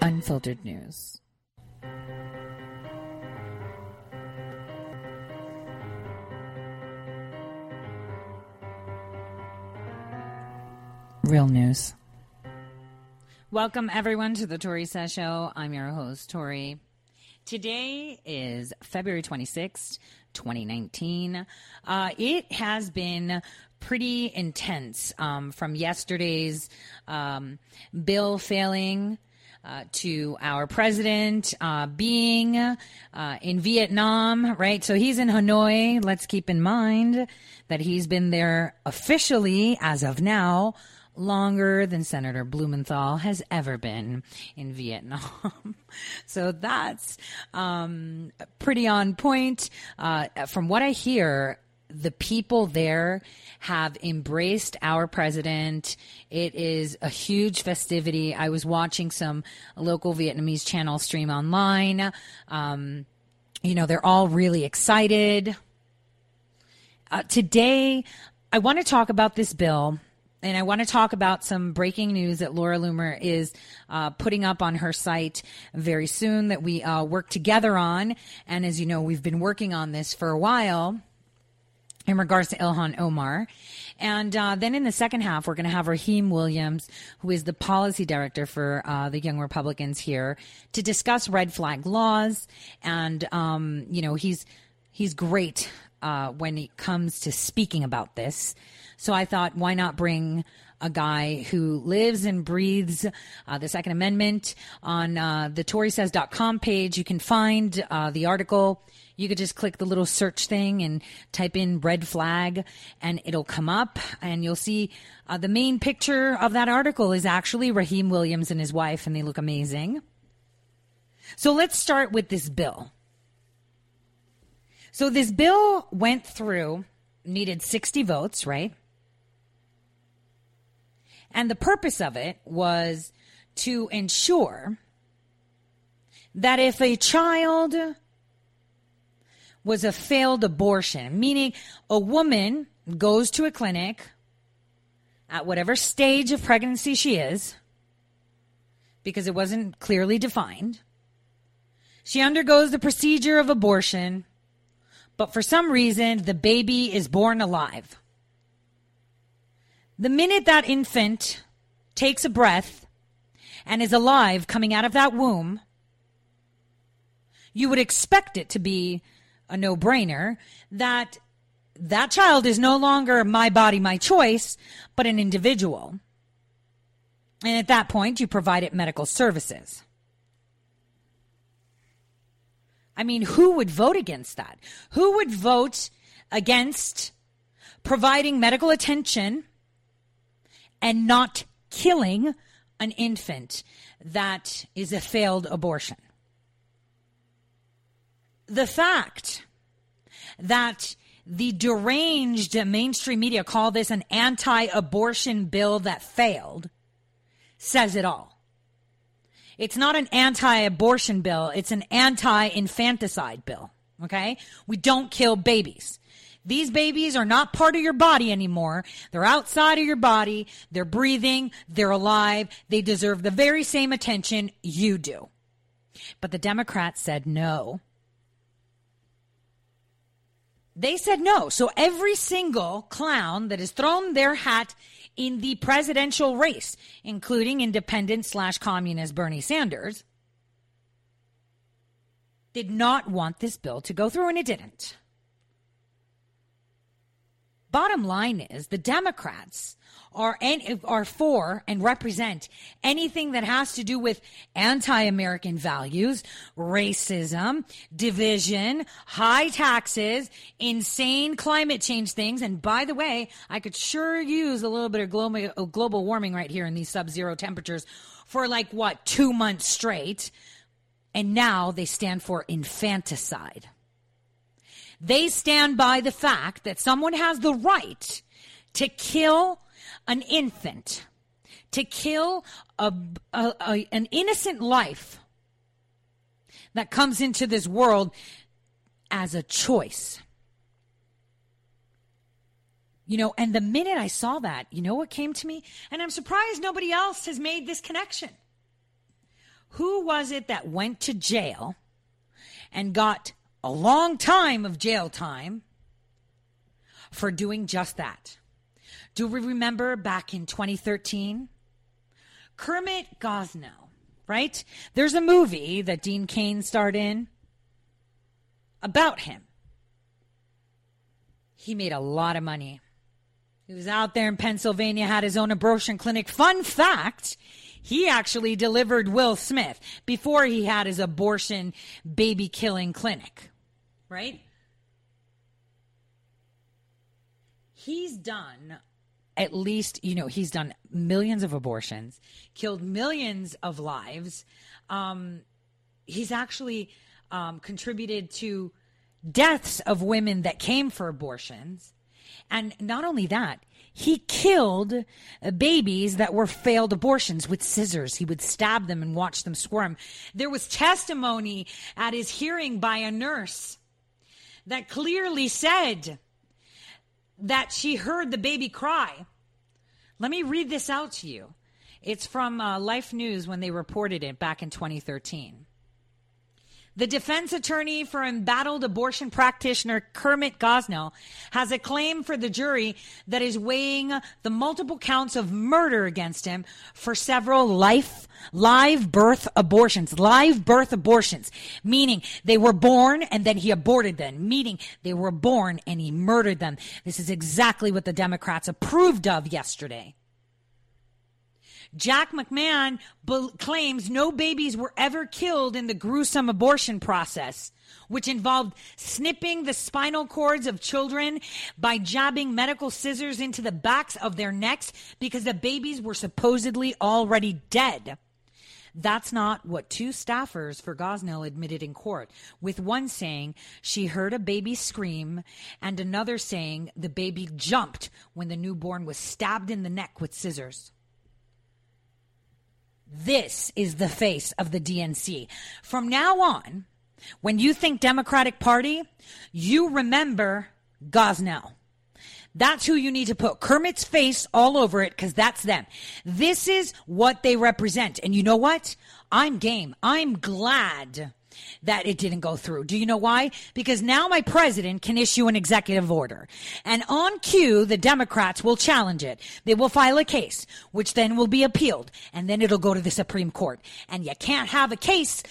unfiltered news. Real news. Welcome, everyone, to the Tory Says Show. I'm your host, Tory. Today is February 26th, 2019. It has been pretty intense from yesterday's bill failing to our president being in Vietnam, right? So he's in Hanoi. Let's keep in mind that he's been there officially, as of now, longer than Senator Blumenthal has ever been in Vietnam. So that's pretty on point. From what I hear, the people there have embraced our president. It is a huge festivity. I was watching some local Vietnamese channel stream online. You know, they're all really excited. Today, I want to talk about this bill. And I want to talk about some breaking news that Laura Loomer is putting up on her site very soon that we work together on. And as you know, we've been working on this for a while in regards to Ilhan Omar. And then in the second half, we're going to have Raheem Williams, who is the policy director for the Young Republicans here, to discuss red flag laws. And, you know, he's great when it comes to speaking about this. So I thought, why not bring a guy who lives and breathes the Second Amendment on the ToriSays.com page. You can find the article. You could just click the little search thing and type in red flag, and it'll come up. And you'll see the main picture of that article is actually Raheem Williams and his wife, and they look amazing. So let's start with this bill. So this bill went through, needed 60 votes, right? And the purpose of it was to ensure that if a child was a failed abortion, meaning a woman goes to a clinic at whatever stage of pregnancy she is, because it wasn't clearly defined, she undergoes the procedure of abortion, but for some reason, the baby is born alive. The minute that infant takes a breath and is alive coming out of that womb, you would expect it to be a no-brainer that that child is no longer my body, my choice, but an individual. And at that point, you provide it medical services. I mean, who would vote against that? Who would vote against providing medical attention and not killing an infant that is a failed abortion? The fact that the deranged mainstream media call this an anti-abortion bill that failed says it all. It's not an anti-abortion bill. It's an anti-infanticide bill, okay? We don't kill babies. These babies are not part of your body anymore. They're outside of your body. They're breathing. They're alive. They deserve the very same attention you do. But the Democrats said no. They said no. So every single clown that has thrown their hat in the presidential race, including independent/communist Bernie Sanders, did not want this bill to go through, and it didn't. Bottom line is the Democrats are for and represent anything that has to do with anti-American values, racism, division, high taxes, insane climate change things. And by the way, I could sure use a little bit of global warming right here in these sub-zero temperatures for 2 months straight. And now they stand for infanticide. They stand by the fact that someone has the right to kill an infant, to kill an innocent life that comes into this world as a choice. You know, and the minute I saw that, you know what came to me? And I'm surprised nobody else has made this connection. Who was it that went to jail and got a long time of jail time for doing just that? Do we remember back in 2013? Kermit Gosnell, right? There's a movie that Dean Cain starred in about him. He made a lot of money. He was out there in Pennsylvania, had his own abortion clinic. Fun fact, he actually delivered Will Smith before he had his abortion baby-killing clinic, right? He's done... At least, you know, he's done millions of abortions, killed millions of lives. He's actually contributed to deaths of women that came for abortions. And not only that, he killed babies that were failed abortions with scissors. He would stab them and watch them squirm. There was testimony at his hearing by a nurse that clearly said that she heard the baby cry. Let me read this out to you. It's from Life News when they reported it back in 2013. The defense attorney for embattled abortion practitioner Kermit Gosnell has a claim for the jury that is weighing the multiple counts of murder against him for several live birth abortions, meaning they were born and then he aborted them, meaning they were born and he murdered them. This is exactly what the Democrats approved of yesterday. Jack McMahon claims no babies were ever killed in the gruesome abortion process, which involved snipping the spinal cords of children by jabbing medical scissors into the backs of their necks because the babies were supposedly already dead. That's not what two staffers for Gosnell admitted in court, with one saying she heard a baby scream and another saying the baby jumped when the newborn was stabbed in the neck with scissors. This is the face of the DNC. From now on, when you think Democratic Party, you remember Gosnell. That's who you need to put Kermit's face all over it, because that's them. This is what they represent. And you know what? I'm game. I'm glad that it didn't go through. Do you know why? Because now my president can issue an executive order. And on cue, the Democrats will challenge it. They will file a case, which then will be appealed. And then it'll go to the Supreme Court. And you can't have a case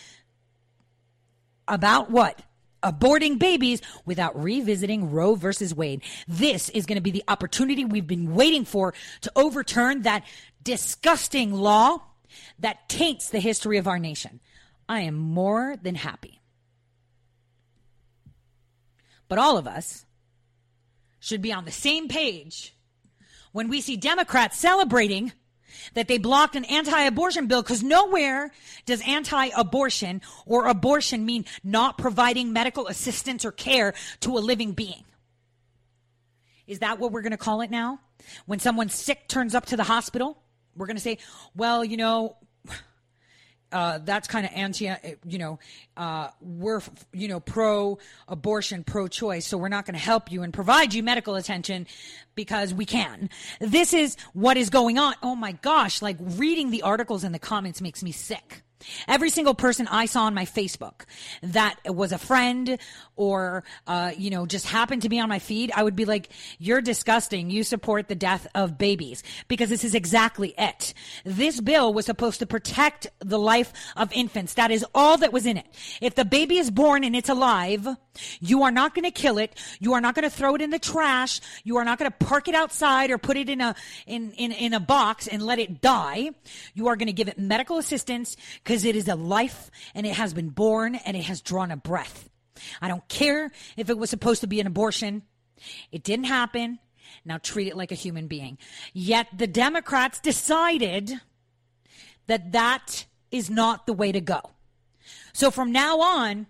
about what? Aborting babies without revisiting Roe versus Wade. This is going to be the opportunity we've been waiting for to overturn that disgusting law that taints the history of our nation. I am more than happy. But all of us should be on the same page when we see Democrats celebrating that they blocked an anti-abortion bill, because nowhere does anti-abortion or abortion mean not providing medical assistance or care to a living being. Is that what we're going to call it now? When someone sick turns up to the hospital, we're going to say, well, you know, that's kind of we're pro-abortion, pro-choice, so we're not going to help you and provide you medical attention because we can. This is what is going on. Oh my gosh, reading the articles and the comments makes me sick. Every single person I saw on my Facebook that was a friend or, just happened to be on my feed, I would be like, you're disgusting. You support the death of babies, because this is exactly it. This bill was supposed to protect the life of infants. That is all that was in it. If the baby is born and it's alive, You are not going to kill it. You are not going to throw it in the trash. You are not going to park it outside or put it in a box and let it die. You are going to give it medical assistance because it is a life and it has been born and it has drawn a breath. I don't care if it was supposed to be an abortion. It didn't happen. Now treat it like a human being. Yet the Democrats decided that that is not the way to go. So from now on,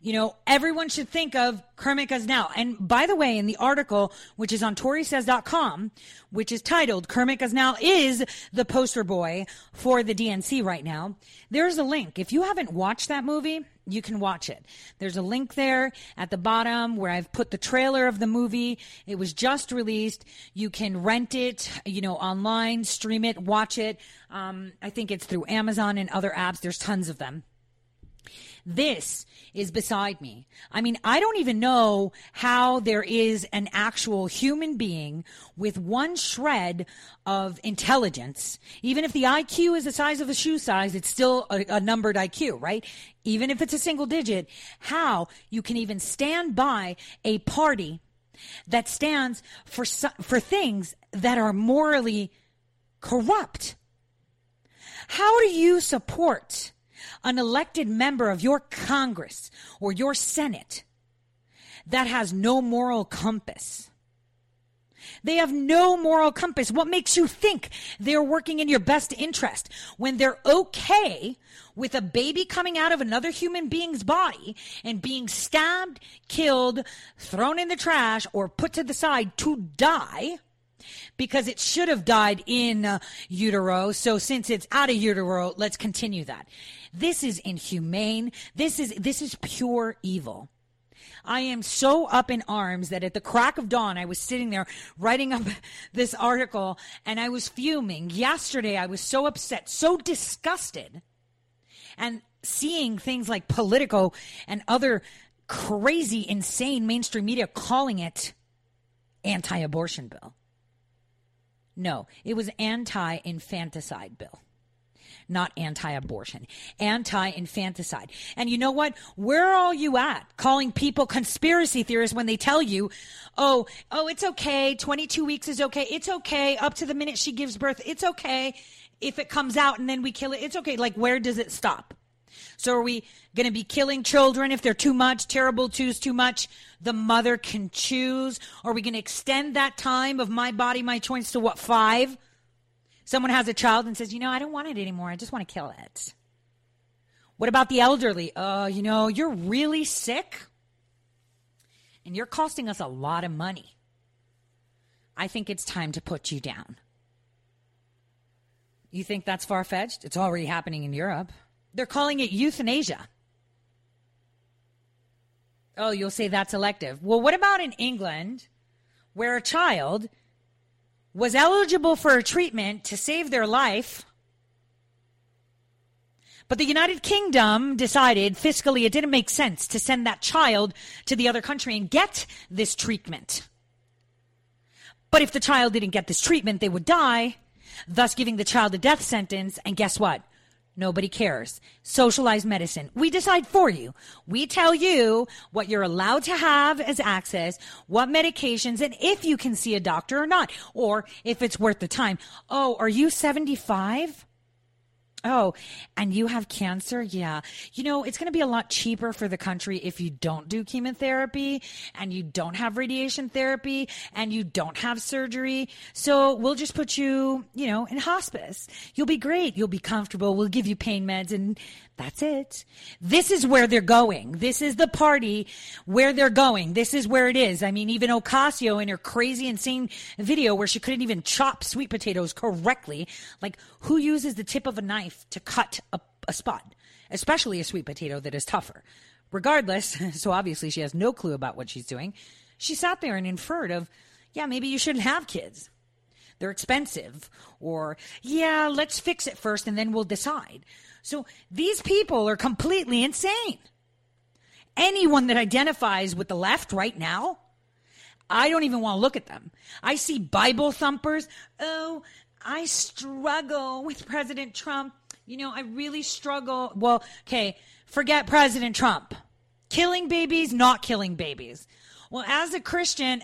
you know, everyone should think of Kermit Gosnell. And by the way, in the article, which is on ToriSays.com, which is titled Kermit Gosnell is the poster boy for the DNC right now, there's a link. If you haven't watched that movie, you can watch it. There's a link there at the bottom where I've put the trailer of the movie. It was just released. You can rent it, you know, online, stream it, watch it. I think it's through Amazon and other apps. There's tons of them. This is beside me. I mean, I don't even know how there is an actual human being with one shred of intelligence. Even if the IQ is the size of a shoe size, it's still a numbered IQ, right? Even if it's a single digit, how you can even stand by a party that stands for things that are morally corrupt. How do you support an elected member of your Congress or your Senate that has no moral compass? They have no moral compass. What makes you think they're working in your best interest when they're okay with a baby coming out of another human being's body and being stabbed, killed, thrown in the trash, or put to the side to die? Because it should have died in utero. So since it's out of utero, let's continue that. This is inhumane. This is pure evil. I am so up in arms that at the crack of dawn, I was sitting there writing up this article and I was fuming. Yesterday, I was so upset, so disgusted. And seeing things like Politico and other crazy, insane mainstream media calling it anti-abortion bill. No, it was anti-infanticide bill, not anti-abortion, anti-infanticide. And you know what? Where are you at calling people conspiracy theorists when they tell you, oh, it's okay, 22 weeks is okay, it's okay, up to the minute she gives birth, it's okay, if it comes out and then we kill it, it's okay. Like, where does it stop? So are we going to be killing children if they're too much, terrible twos too much? The mother can choose. Are we going to extend that time of my body, my choice to what, 5? Someone has a child and says, you know, I don't want it anymore. I just want to kill it. What about the elderly? You know, you're really sick and you're costing us a lot of money. I think it's time to put you down. You think that's far-fetched? It's already happening in Europe. They're calling it euthanasia. Oh, you'll say that's elective. Well, what about in England where a child was eligible for a treatment to save their life, but the United Kingdom decided fiscally it didn't make sense to send that child to the other country and get this treatment. But if the child didn't get this treatment, they would die, thus giving the child a death sentence. And guess what? Nobody cares. Socialized medicine. We decide for you. We tell you what you're allowed to have as access, what medications, and if you can see a doctor or not, or if it's worth the time. Oh, are you 75? Oh, and you have cancer? Yeah. You know, it's going to be a lot cheaper for the country if you don't do chemotherapy and you don't have radiation therapy and you don't have surgery. So we'll just put you, you know, in hospice. You'll be great. You'll be comfortable. We'll give you pain meds and that's it. This is where they're going. This is the party where they're going. This is where it is. I mean, even Ocasio in her crazy, insane video where she couldn't even chop sweet potatoes correctly. Like, who uses the tip of a knife to cut a spot, especially a sweet potato that is tougher? Regardless, so obviously she has no clue about what she's doing. She sat there and inferred of, yeah, maybe you shouldn't have kids. They're expensive. Or, yeah, let's fix it first and then we'll decide. So these people are completely insane. Anyone that identifies with the left right now, I don't even want to look at them. I see Bible thumpers. Oh, I struggle with President Trump. You know, I really struggle. Well, okay, forget President Trump. Killing babies, not killing babies. Well, as a Christian,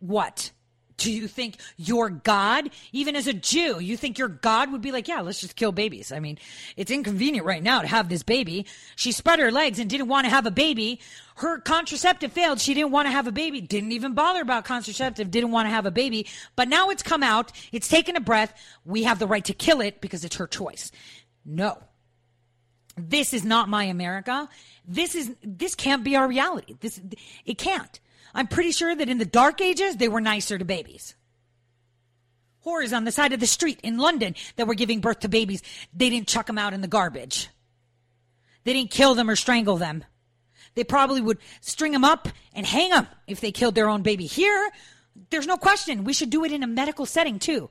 what? Do you think your God, even as a Jew, you think your God would be like, yeah, let's just kill babies? I mean, it's inconvenient right now to have this baby. She spread her legs and didn't want to have a baby. Her contraceptive failed. She didn't want to have a baby. Didn't even bother about contraceptive. Didn't want to have a baby. But now it's come out. It's taken a breath. We have the right to kill it because it's her choice. No. This is not my America. This can't be our reality. It can't. I'm pretty sure that in the dark ages, they were nicer to babies. Whores on the side of the street in London that were giving birth to babies, they didn't chuck them out in the garbage. They didn't kill them or strangle them. They probably would string them up and hang them if they killed their own baby. Here, there's no question. We should do it in a medical setting too,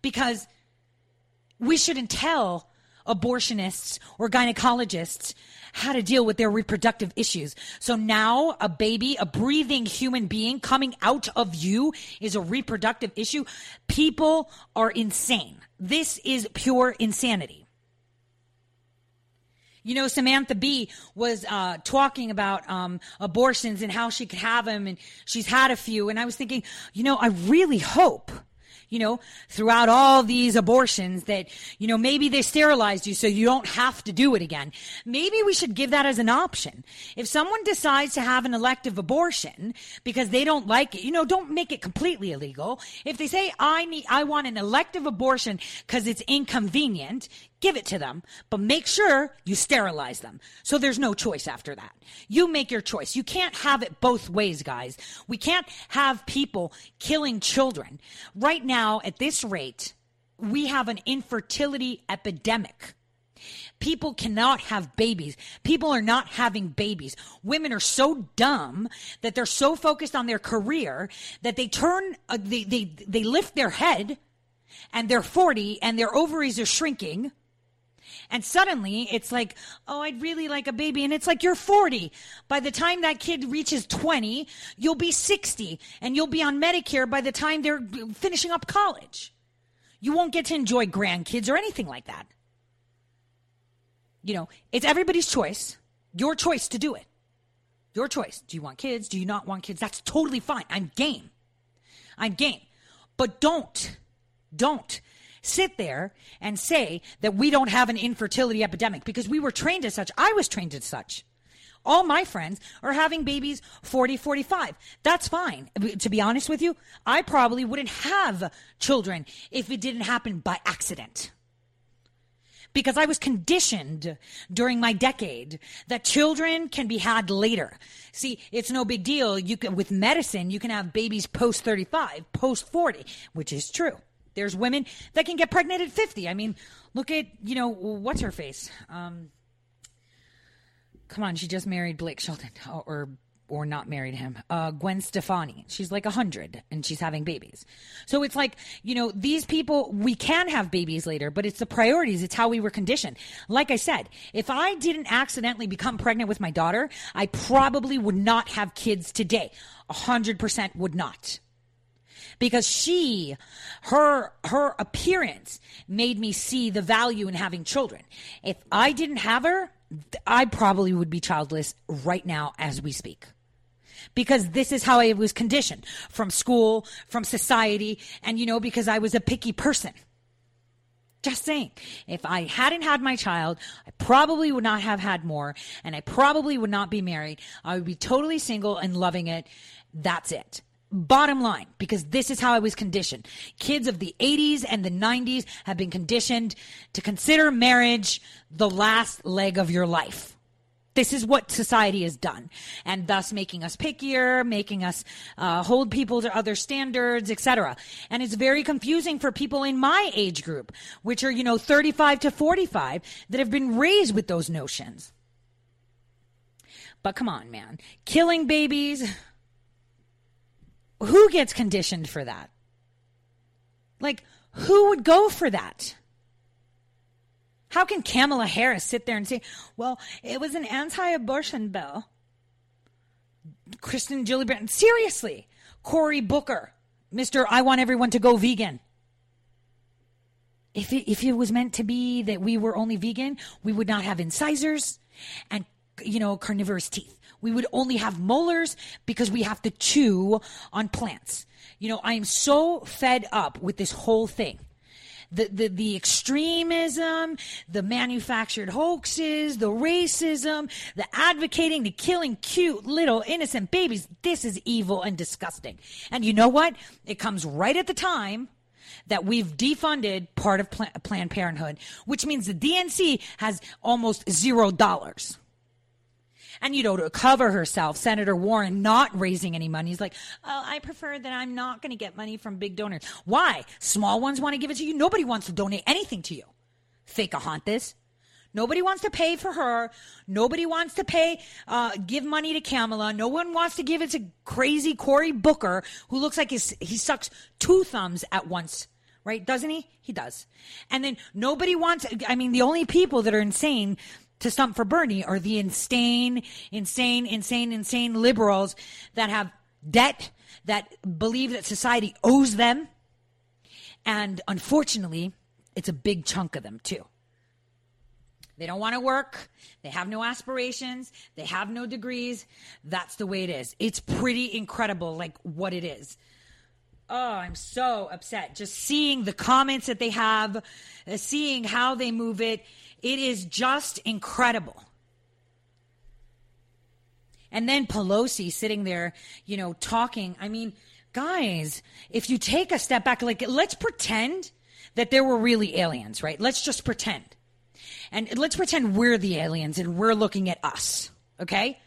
because we shouldn't tell abortionists or gynecologists how to deal with their reproductive issues. So now a baby, a breathing human being coming out of you is a reproductive issue. People are insane. This is pure insanity. You know, Samantha Bee was talking about abortions and how she could have them, and she's had a few. And I was thinking, you know, I really hope, you know, throughout all these abortions that, you know, maybe they sterilized you so you don't have to do it again. Maybe we should give that as an option. If someone decides to have an elective abortion because they don't like it, you know, don't make it completely illegal. If they say, I want an elective abortion because it's inconvenient, give it to them, but make sure you sterilize them. So there's no choice after that. You make your choice. You can't have it both ways, guys. We can't have people killing children. Right now, at this rate, we have an infertility epidemic. People cannot have babies. People are not having babies. Women are so dumb that they're so focused on their career that they turn, they lift their head and they're 40 and their ovaries are shrinking. And suddenly it's like, oh, I'd really like a baby. And it's like, you're 40. By the time that kid reaches 20, you'll be 60 and you'll be on Medicare by the time they're finishing up college. You won't get to enjoy grandkids or anything like that. You know, it's everybody's choice, your choice to do it. Your choice. Do you want kids? Do you not want kids? That's totally fine. I'm game. But don't sit there and say that we don't have an infertility epidemic, because we were trained as such. I was trained as such. All my friends are having babies 40, 45. That's fine. To be honest with you, I probably wouldn't have children if it didn't happen by accident, because I was conditioned during my decade that children can be had later. See, it's no big deal. You can, with medicine, you can have babies post 35, post 40, which is true. There's women that can get pregnant at 50. I mean, look at, you know, what's her face? Come on, she just married Blake Shelton, or not married him. Gwen Stefani. She's like 100 and she's having babies. So it's like, you know, these people, we can have babies later, but it's the priorities. It's how we were conditioned. Like I said, if I didn't accidentally become pregnant with my daughter, I probably would not have kids today. 100% would not. Because her appearance made me see the value in having children. If I didn't have her, I probably would be childless right now as we speak. Because this is how I was conditioned from school, from society, and, you know, because I was a picky person. Just saying, if I hadn't had my child, I probably would not have had more, and I probably would not be married. I would be totally single and loving it. That's it. Bottom line, because this is how I was conditioned. Kids of the 80s and the 90s have been conditioned to consider marriage the last leg of your life. This is what society has done, and thus making us pickier, making us hold people to other standards, etc. And it's very confusing for people in my age group, which are, you know, 35 to 45, that have been raised with those notions. But come on, man. Killing babies... Who gets conditioned for that? Like, who would go for that? How can Kamala Harris sit there and say, well, it was an anti-abortion bill? Kristen Gillibrand, seriously. Cory Booker, Mr. I want everyone to go vegan. If it was meant to be that we were only vegan, we would not have incisors and you know, carnivorous teeth. We would only have molars because we have to chew on plants. You know, I am so fed up with this whole thing. The extremism, the manufactured hoaxes, the racism, the advocating, the killing cute little innocent babies. This is evil and disgusting. And you know what? It comes right at the time that we've defunded part of Planned Parenthood, which means the DNC has almost $0. And, you know, to cover herself, Senator Warren not raising any money. He's like, oh, I prefer that I'm not going to get money from big donors. Why? Small ones want to give it to you. Nobody wants to donate anything to you. Fake-a-haunt this. Nobody wants to pay for her. Nobody wants to pay, give money to Kamala. No one wants to give it to crazy Cory Booker, who looks like he sucks two thumbs at once. Right? Doesn't he? He does. And then nobody wants, I mean, the only people that are insane to stump for Bernie are the insane liberals that have debt, that believe that society owes them. And unfortunately, it's a big chunk of them too. They don't want to work. They have no aspirations. They have no degrees. That's the way it is. It's pretty incredible, like what it is. Oh, I'm so upset. Just seeing the comments that they have, seeing how they move it. It is just incredible. And then Pelosi sitting there, you know, talking. I mean, guys, if you take a step back, like, let's pretend that there were really aliens, right? Let's just pretend. And let's pretend we're the aliens and we're looking at us, okay?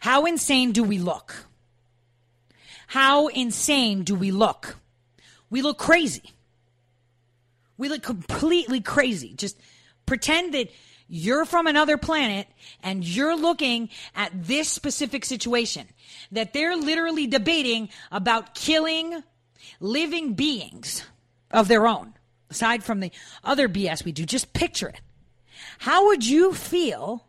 How insane do we look? How insane do we look? We look crazy. We look completely crazy. Just pretend that you're from another planet and you're looking at this specific situation, that they're literally debating about killing living beings of their own, aside from the other BS we do. Just picture it. How would you feel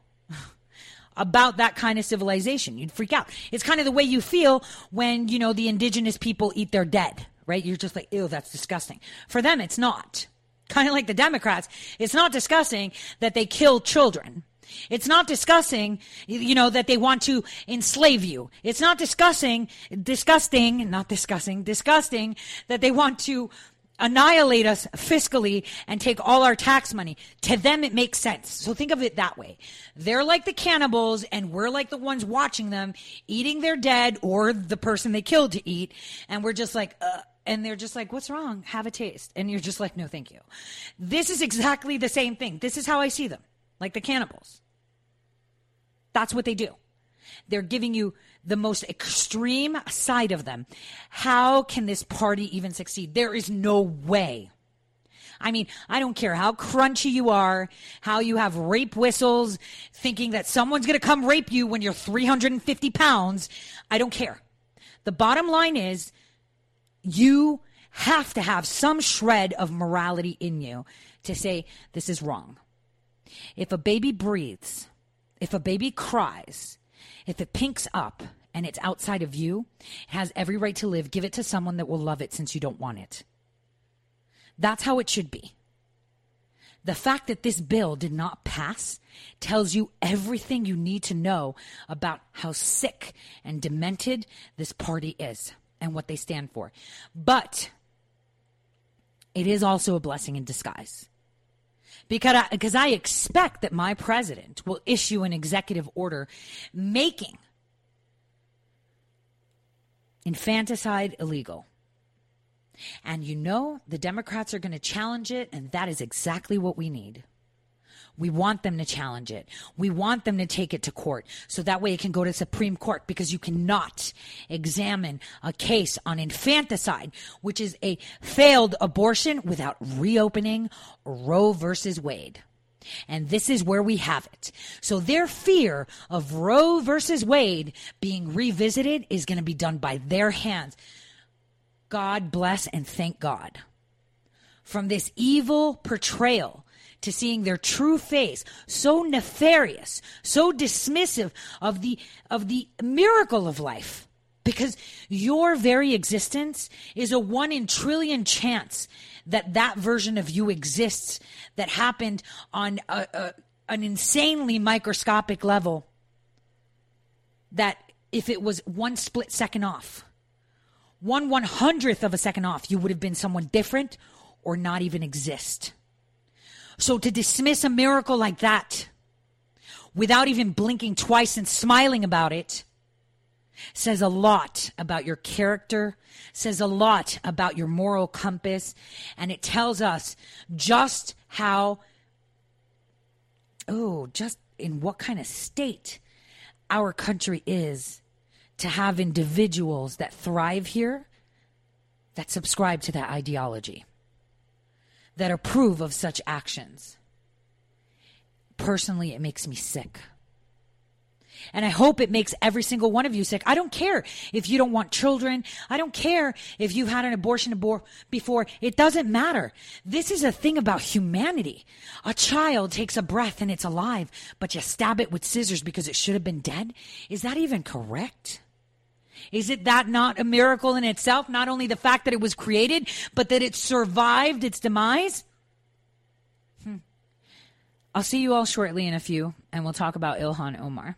about that kind of civilization? You'd freak out. It's kind of the way you feel when, you know, the indigenous people eat their dead, right? You're just like, ew, that's disgusting. For them, it's not. Kind of like the Democrats, it's not discussing that they kill children. It's not discussing, you know, that they want to enslave you. It's not disgusting that they want to annihilate us fiscally and take all our tax money. To them, it makes sense. So think of it that way. They're like the cannibals, and we're like the ones watching them eating their dead or the person they killed to eat. And we're just like, ugh. And they're just like, what's wrong? Have a taste. And you're just like, no, thank you. This is exactly the same thing. This is how I see them, like the cannibals. That's what they do. They're giving you the most extreme side of them. How can this party even succeed? There is no way. I mean, I don't care how crunchy you are, how you have rape whistles, thinking that someone's going to come rape you when you're 350 pounds. I don't care. The bottom line is, you have to have some shred of morality in you to say this is wrong. If a baby breathes, if a baby cries, if it pinks up and it's outside of you, it has every right to live. Give it to someone that will love it since you don't want it. That's how it should be. The fact that this bill did not pass tells you everything you need to know about how sick and demented this party is and what they stand for. But it is also a blessing in disguise, because I expect that my president will issue an executive order making infanticide illegal. And you know, the Democrats are going to challenge it, and that is exactly what we need. We want them to challenge it. We want them to take it to court, so that way it can go to Supreme Court, because you cannot examine a case on infanticide, which is a failed abortion, without reopening Roe versus Wade. And this is where we have it. So their fear of Roe versus Wade being revisited is going to be done by their hands. God bless and thank God. From this evil portrayal to seeing their true face, so nefarious, so dismissive of the miracle of life, because your very existence is a 1 in trillion chance that version of you exists, that happened on an insanely microscopic level that if it was one split second off, 1/100th of a second off, you would have been someone different or not even exist. So to dismiss a miracle like that without even blinking twice and smiling about it says a lot about your character, says a lot about your moral compass, and it tells us just how, just in what kind of state our country is to have individuals that thrive here that subscribe to that ideology, that approve of such actions. Personally, it makes me sick. And I hope it makes every single one of you sick. I don't care if you don't want children. I don't care if you've had an abortion before. It doesn't matter. This is a thing about humanity. A child takes a breath and it's alive, but you stab it with scissors because it should have been dead. Is that even correct? Is it that not a miracle in itself? Not only the fact that it was created, but that it survived its demise? I'll see you all shortly in a few, and we'll talk about Ilhan Omar.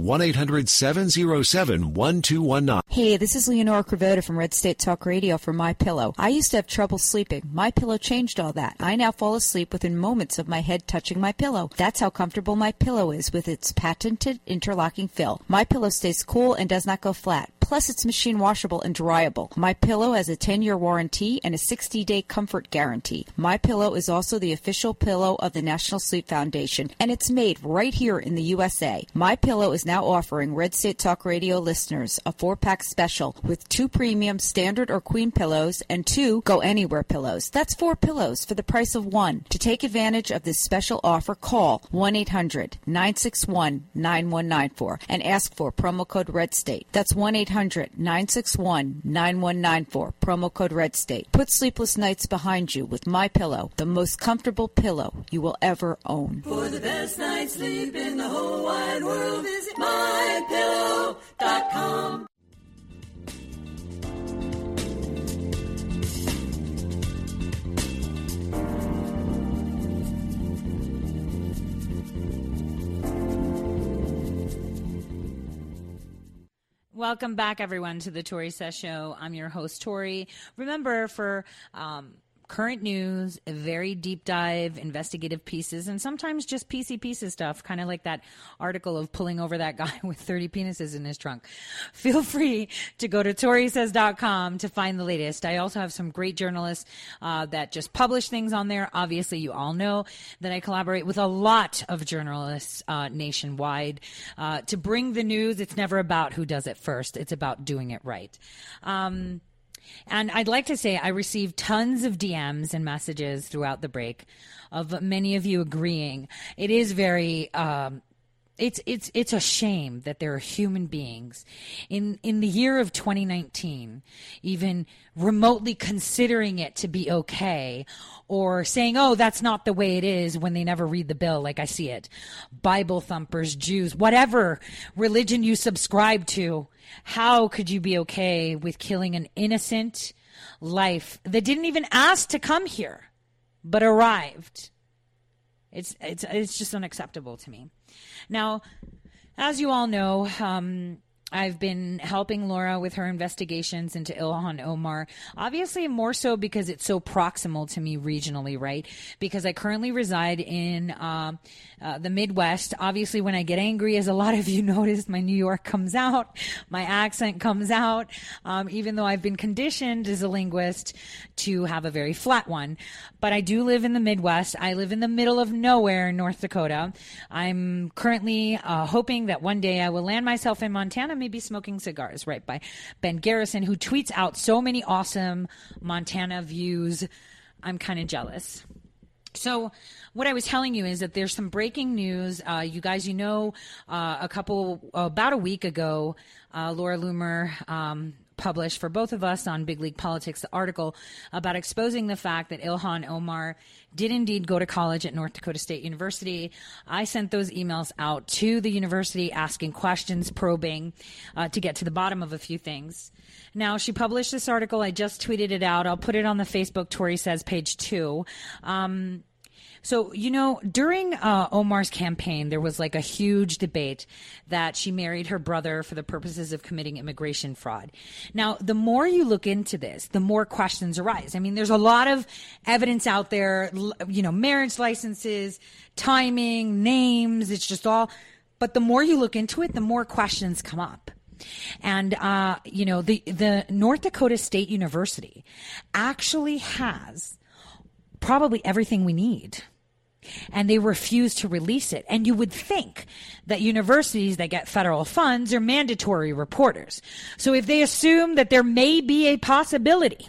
1-800-707-1219. Hey, this is Leonora Cravota from Red State Talk Radio for My Pillow. I used to have trouble sleeping. My Pillow changed all that. I now fall asleep within moments of my head touching my pillow. That's how comfortable My Pillow is with its patented interlocking fill. My Pillow stays cool and does not go flat. Plus, it's machine washable and dryable. My Pillow has a 10-year warranty and a 60-day comfort guarantee. My Pillow is also the official pillow of the National Sleep Foundation, and it's made right here in the USA. My Pillow is now offering Red State Talk Radio listeners a 4-pack special with 2 premium standard or queen pillows and 2 go anywhere pillows. That's 4 pillows for the price of 1. To take advantage of this special offer, call 1-800-961-9194 and ask for promo code Red State. That's 1-800-961-9194, promo code Red State. Put sleepless nights behind you with My Pillow, the most comfortable pillow you will ever own. For the best night's sleep in the whole wide world, visit MyPillow.com. Welcome back, everyone, to the Tory Says Show. I'm your host, Tory. Remember, for current news, a very deep dive, investigative pieces, and sometimes just PC pieces stuff, kind of like that article of pulling over that guy with 30 penises in his trunk. Feel free to go to ToriSays.com to find the latest. I also have some great journalists that just publish things on there. Obviously, you all know that I collaborate with a lot of journalists nationwide to bring the news. It's never about who does it first. It's about doing it right. And I'd like to say I received tons of DMs and messages throughout the break of many of you agreeing. It is very, it's a shame that there are human beings in the year of 2019 even remotely considering it to be okay or saying, oh, that's not the way it is when they never read the bill like I see it. Bible thumpers, Jews, whatever religion you subscribe to, how could you be okay with killing an innocent life that didn't even ask to come here but arrived? It's just unacceptable to me. Now, as you all know, I've been helping Laura with her investigations into Ilhan Omar, obviously more so because it's so proximal to me regionally, right? Because I currently reside in the Midwest. Obviously, when I get angry, as a lot of you noticed, my New York comes out, my accent comes out, even though I've been conditioned as a linguist to have a very flat one. But I do live in the Midwest. I live in the middle of nowhere in North Dakota. I'm currently hoping that one day I will land myself in Montana, maybe smoking cigars right by Ben Garrison, who tweets out so many awesome Montana views. I'm kind of jealous. So what I was telling you is that there's some breaking news. You guys, you know, about a week ago, Laura Loomer, published for both of us on Big League Politics, the article about exposing the fact that Ilhan Omar did indeed go to college at North Dakota State University. I sent those emails out to the university asking questions, probing, to get to the bottom of a few things. Now, she published this article. I just tweeted it out. I'll put it on the Facebook Tory Says page too. So, you know, during Omar's campaign, there was like a huge debate that she married her brother for the purposes of committing immigration fraud. Now, the more you look into this, the more questions arise. I mean, there's a lot of evidence out there, you know, marriage licenses, timing, names, it's just all. But the more you look into it, the more questions come up. And, you know, the North Dakota State University actually has probably everything we need, and they refuse to release it. And you would think that universities that get federal funds are mandatory reporters. So if they assume that there may be a possibility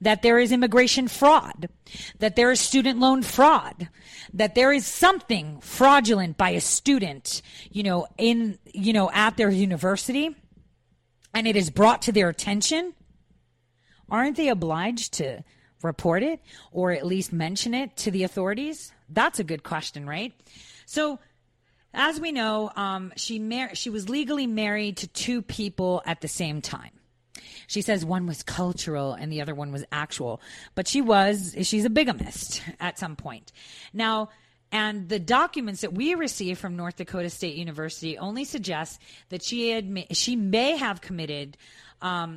that there is immigration fraud, that there is student loan fraud, that there is something fraudulent by a student, you know, in, you know, at their university, and it is brought to their attention, aren't they obliged to report it or at least mention it to the authorities? That's a good question, right? So as we know, she was legally married to two people at the same time. She says one was cultural and the other one was actual, but she's a bigamist at some point. Now, and the documents that we received from North Dakota State University only suggest that she may have committed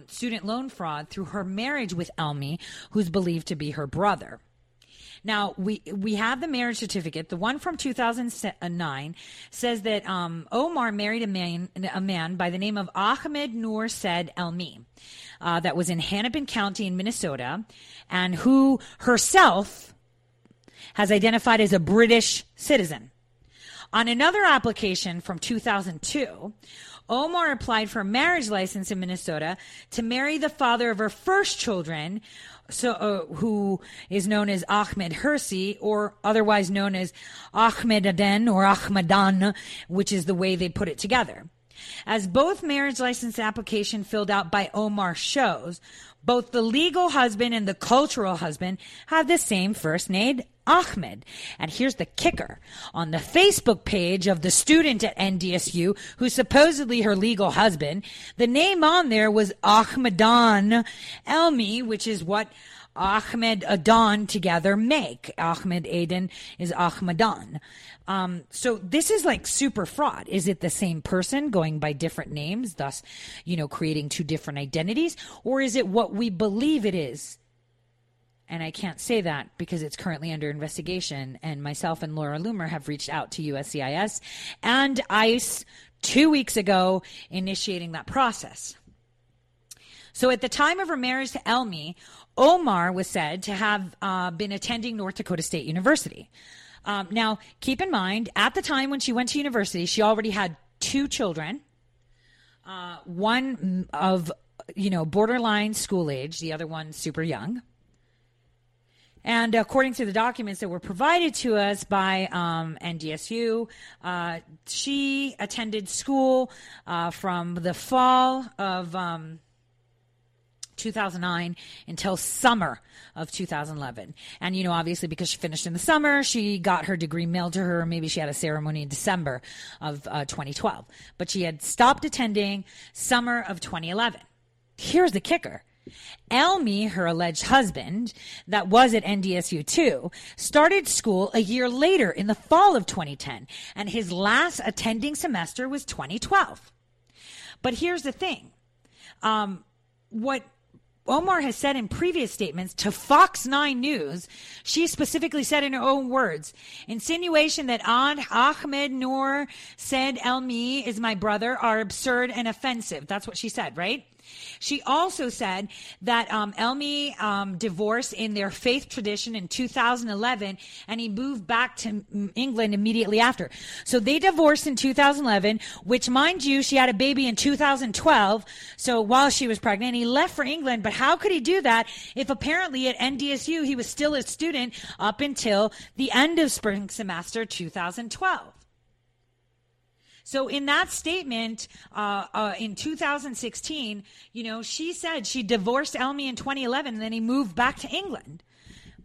student loan fraud through her marriage with Elmi, who's believed to be her brother. Now, we have the marriage certificate. The one from 2009 says that Omar married a man by the name of Ahmed Nur Said Elmi, that was in Hennepin County in Minnesota, and who herself has identified as a British citizen. On another application from 2002, Omar applied for a marriage license in Minnesota to marry the father of her first children, who is known as Ahmed Hirsi, or otherwise known as Ahmed Aden or Ahmadan, which is the way they put it together. As both marriage license application filled out by Omar shows, both the legal husband and the cultural husband have the same first name, Ahmed. And here's the kicker. On the Facebook page of the student at NDSU, who's supposedly her legal husband, the name on there was Ahmadan Elmi, which is what Ahmed Adan together make. Ahmed Aden is Ahmadan. So this is like super fraud. Is it the same person going by different names, thus, you know, creating two different identities? Or is it what we believe it is? And I can't say that because it's currently under investigation. And myself and Laura Loomer have reached out to USCIS and ICE 2 weeks ago, initiating that process. So at the time of Ramirez to Elmi, Omar was said to have been attending North Dakota State University. Now, keep in mind, at the time when she went to university, she already had two children, one of, borderline school age, the other one super young. And according to the documents that were provided to us by NDSU, she attended school from the fall of 2009 until summer of 2011. And, obviously because she finished in the summer, she got her degree mailed to her. Maybe she had a ceremony in December of 2012. But she had stopped attending summer of 2011. Here's the kicker. Elmi, her alleged husband, that was at NDSU too, started school a year later in the fall of 2010, and his last attending semester was 2012. But here's the thing. What Omar has said in previous statements to Fox 9 News, she specifically said in her own words, insinuation that Ahmed Nur Said Elmi is my brother are absurd and offensive. That's what she said, right? She also said that Elmi divorced in their faith tradition in 2011, and he moved back to England immediately after. So they divorced in 2011, which, mind you, she had a baby in 2012, so while she was pregnant, he left for England. But how could he do that if apparently at NDSU he was still a student up until the end of spring semester 2012? So in that statement, in 2016, she said she divorced Elmi in 2011, and then he moved back to England.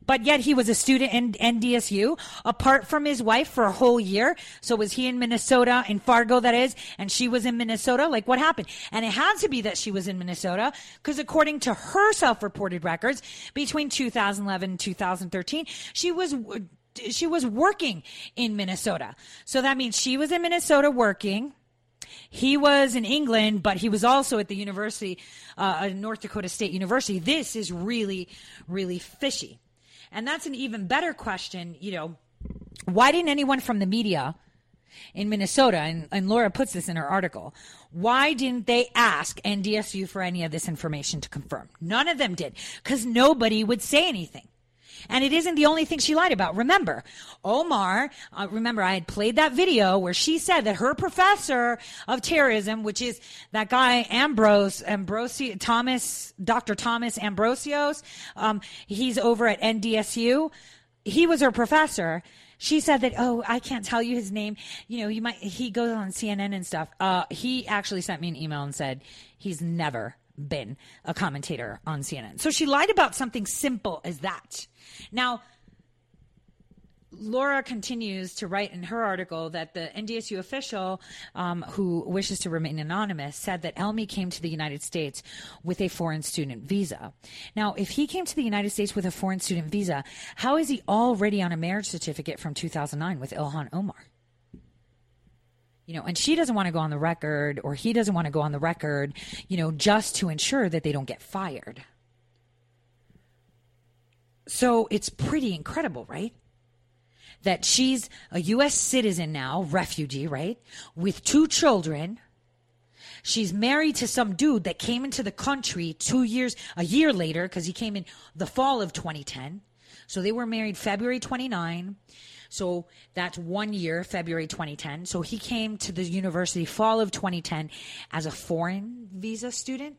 But yet he was a student in NDSU, apart from his wife for a whole year. So was he in Minnesota, in Fargo, that is, and she was in Minnesota? Like, what happened? And it had to be that she was in Minnesota, because according to her self-reported records, between 2011 and 2013, she was working in Minnesota. So that means she was in Minnesota working. He was in England, but he was also at the university, North Dakota State University. This is really, really fishy. And that's an even better question. Why didn't anyone from the media in Minnesota, and Laura puts this in her article, why didn't they ask NDSU for any of this information to confirm? None of them did, because nobody would say anything. And it isn't the only thing she lied about. Remember, Omar, I had played that video where she said that her professor of terrorism, which is that guy Dr. Thomas Ambrosios, he's over at NDSU. He was her professor. She said that, I can't tell you his name. He goes on CNN and stuff. He actually sent me an email and said he's never been a commentator on CNN. So she lied about something simple as that. Now, Laura continues to write in her article that the NDSU official who wishes to remain anonymous said that Elmi came to the United States with a foreign student visa. Now, if he came to the United States with a foreign student visa, how is he already on a marriage certificate from 2009 with Ilhan Omar? And she doesn't want to go on the record, or he doesn't want to go on the record, just to ensure that they don't get fired. So it's pretty incredible, right? That she's a U.S. citizen now, refugee, right? With two children. She's married to some dude that came into the country a year later, because he came in the fall of 2010. So they were married February 29. So that's 1 year, February 2010. So he came to the university fall of 2010 as a foreign visa student.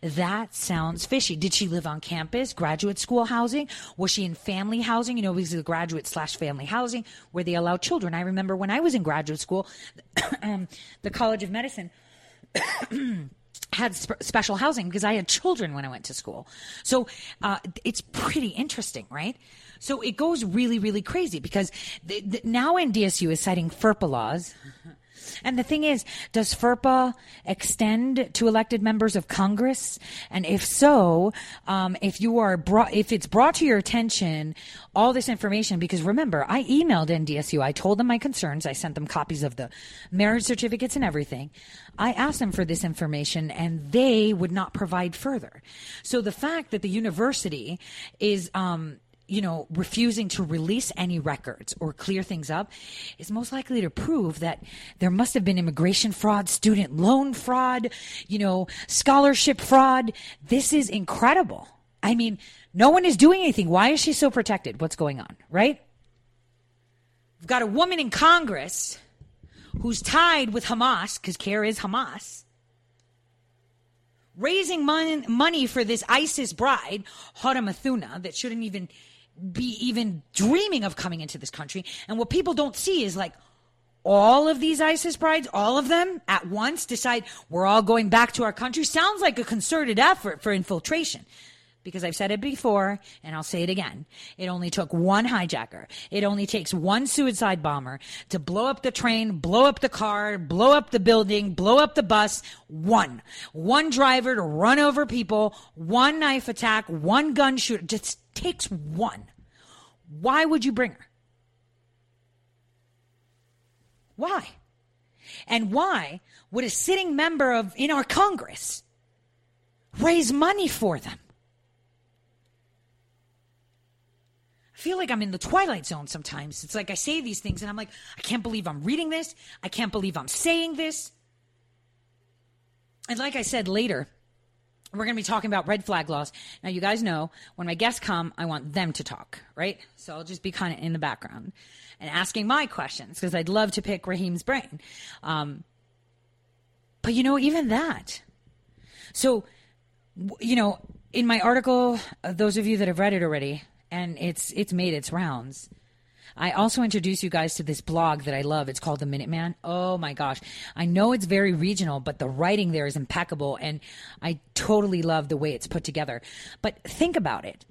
That sounds fishy. Did she live on campus, graduate school housing? Was she in family housing? Because the graduate / family housing where they allow children. I remember when I was in graduate school, the College of Medicine had special housing because I had children when I went to school. So it's pretty interesting, right? So it goes really, really crazy because now NDSU is citing FERPA laws And the thing is, does FERPA extend to elected members of Congress? And if so, if it's brought to your attention all this information, because remember, I emailed NDSU. I told them my concerns. I sent them copies of the marriage certificates and everything. I asked them for this information, and they would not provide further. So the fact that the university is refusing to release any records or clear things up is most likely to prove that there must have been immigration fraud, student loan fraud, scholarship fraud. This is incredible. I mean, no one is doing anything. Why is she so protected? What's going on, right? We've got a woman in Congress who's tied with Hamas, because CARE is Hamas, raising money for this ISIS bride, Haramathuna, that shouldn't even be even dreaming of coming into this country. And what people don't see is, like, all of these ISIS brides, all of them at once decide we're all going back to our country. Sounds like a concerted effort for infiltration, because I've said it before and I'll say it again. It only took one hijacker. It only takes one suicide bomber to blow up the train, blow up the car, blow up the building, blow up the bus. One driver to run over people, one knife attack, one gun shooter. Just takes one. Why would you bring her? Why? And why would a sitting member in our Congress raise money for them? I feel like I'm in the Twilight Zone sometimes. It's like I say these things and I'm like, I can't believe I'm reading this. I can't believe I'm saying this. And like I said, later, we're going to be talking about red flag laws. Now, you guys know when my guests come, I want them to talk, right? So I'll just be kind of in the background and asking my questions, because I'd love to pick Raheem's brain. But, even that. So, in my article, those of you that have read it already, and it's made its rounds, I also introduce you guys to this blog that I love. It's called The Minuteman. Oh, my gosh. I know it's very regional, but the writing there is impeccable, and I totally love the way it's put together. But think about it.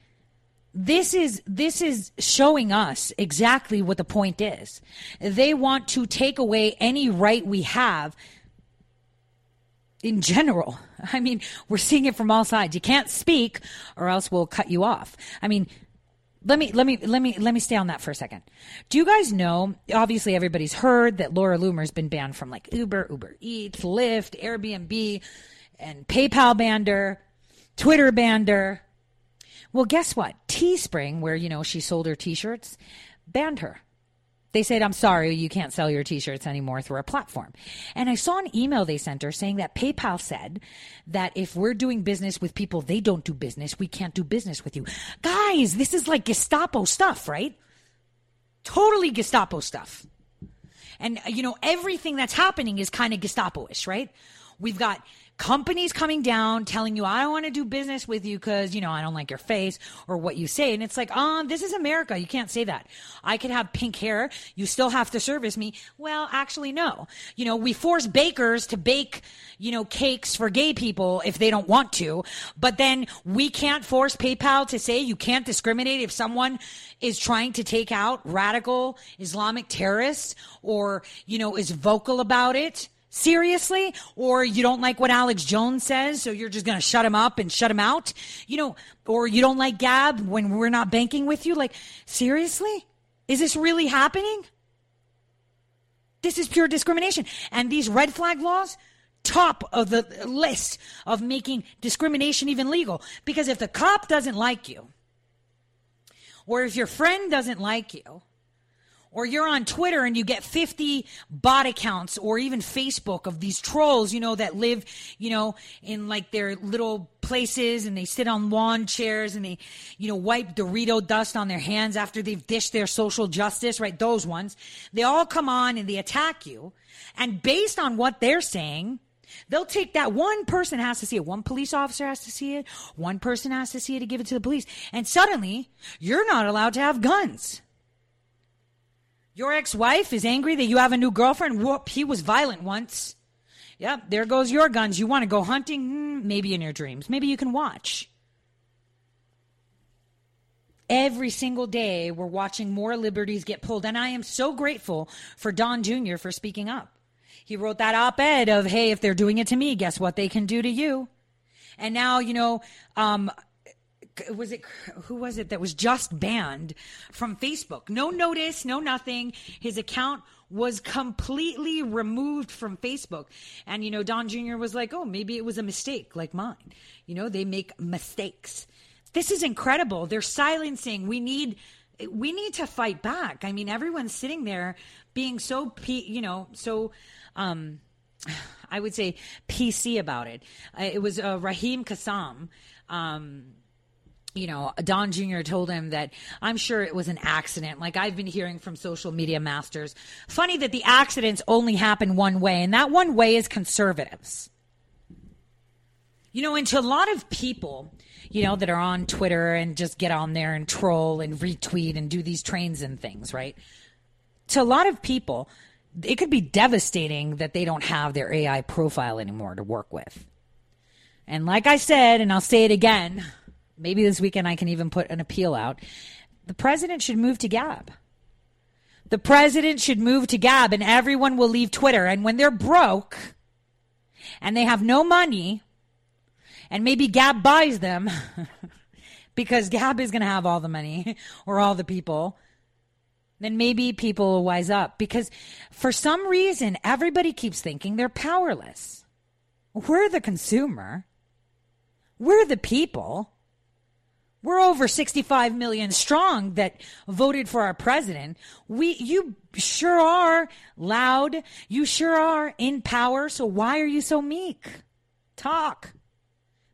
This is showing us exactly what the point is. They want to take away any right we have in general. I mean, we're seeing it from all sides. You can't speak or else we'll cut you off. I mean, Let me stay on that for a second. Do you guys know, obviously everybody's heard that Laura Loomer's been banned from, like, Uber Eats, Lyft, Airbnb, and PayPal banned her, Twitter banned her. Well, guess what? Teespring, where, she sold her t-shirts, banned her. They said, I'm sorry, you can't sell your t-shirts anymore through our platform. And I saw an email they sent her saying that PayPal said that if we're doing business with people they don't do business, we can't do business with you. Guys, this is like Gestapo stuff, right? Totally Gestapo stuff. And, everything that's happening is kind of Gestapo-ish, right? We've got companies coming down telling you, I don't want to do business with you because, I don't like your face or what you say. And it's like, this is America. You can't say that. I could have pink hair. You still have to service me. Well, actually, no. We force bakers to bake, cakes for gay people if they don't want to. But then we can't force PayPal to say you can't discriminate if someone is trying to take out radical Islamic terrorists or, is vocal about it. Seriously? Or you don't like what Alex Jones says, so you're just going to shut him up and shut him out? Or you don't like Gab when we're not banking with you? Like, seriously? Is this really happening? This is pure discrimination. And these red flag laws, top of the list of making discrimination even legal. Because if the cop doesn't like you, or if your friend doesn't like you, or you're on Twitter and you get 50 bot accounts or even Facebook of these trolls, that live, in like their little places and they sit on lawn chairs and they, wipe Dorito dust on their hands after they've dished their social justice, right? Those ones. They all come on and they attack you. And based on what they're saying, they'll take that. One person has to see it. One police officer has to see it. One person has to see it to give it to the police. And suddenly, you're not allowed to have guns. Your ex-wife is angry that you have a new girlfriend. Whoop, he was violent once. Yep, there goes your guns. You want to go hunting? Maybe in your dreams. Maybe you can watch. Every single day, we're watching more liberties get pulled. And I am so grateful for Don Jr. for speaking up. He wrote that op-ed of, hey, if they're doing it to me, guess what they can do to you. And now, you know, who was it that was just banned from Facebook? No notice, no nothing. His account was completely removed from Facebook. And, you know, Don Jr. was like, oh, maybe it was a mistake like mine. You know, they make mistakes. This is incredible. They're silencing. We need to fight back. I mean, everyone's sitting there being so, I would say PC about it. It was Raheem Kassam. You know, Don Jr. told him that I'm sure it was an accident. Like I've been hearing from social media masters. Funny that the accidents only happen one way, and that one way is conservatives. You know, and to a lot of people, you know, that are on Twitter and just get on there and troll and retweet and do these trains and things, right? To a lot of people, it could be devastating that they don't have their AI profile anymore to work with. And like I said, and I'll say it again, maybe this weekend I can even put an appeal out. The president should move to Gab. The president should move to Gab, and everyone will leave Twitter. And when they're broke and they have no money, and maybe Gab buys them because Gab is going to have all the money or all the people, then maybe people will wise up. Because for some reason, everybody keeps thinking they're powerless. We're the consumer. We're the people. We're over 65 million strong that voted for our president. You sure are loud. You sure are in power. So why are you so meek? Talk.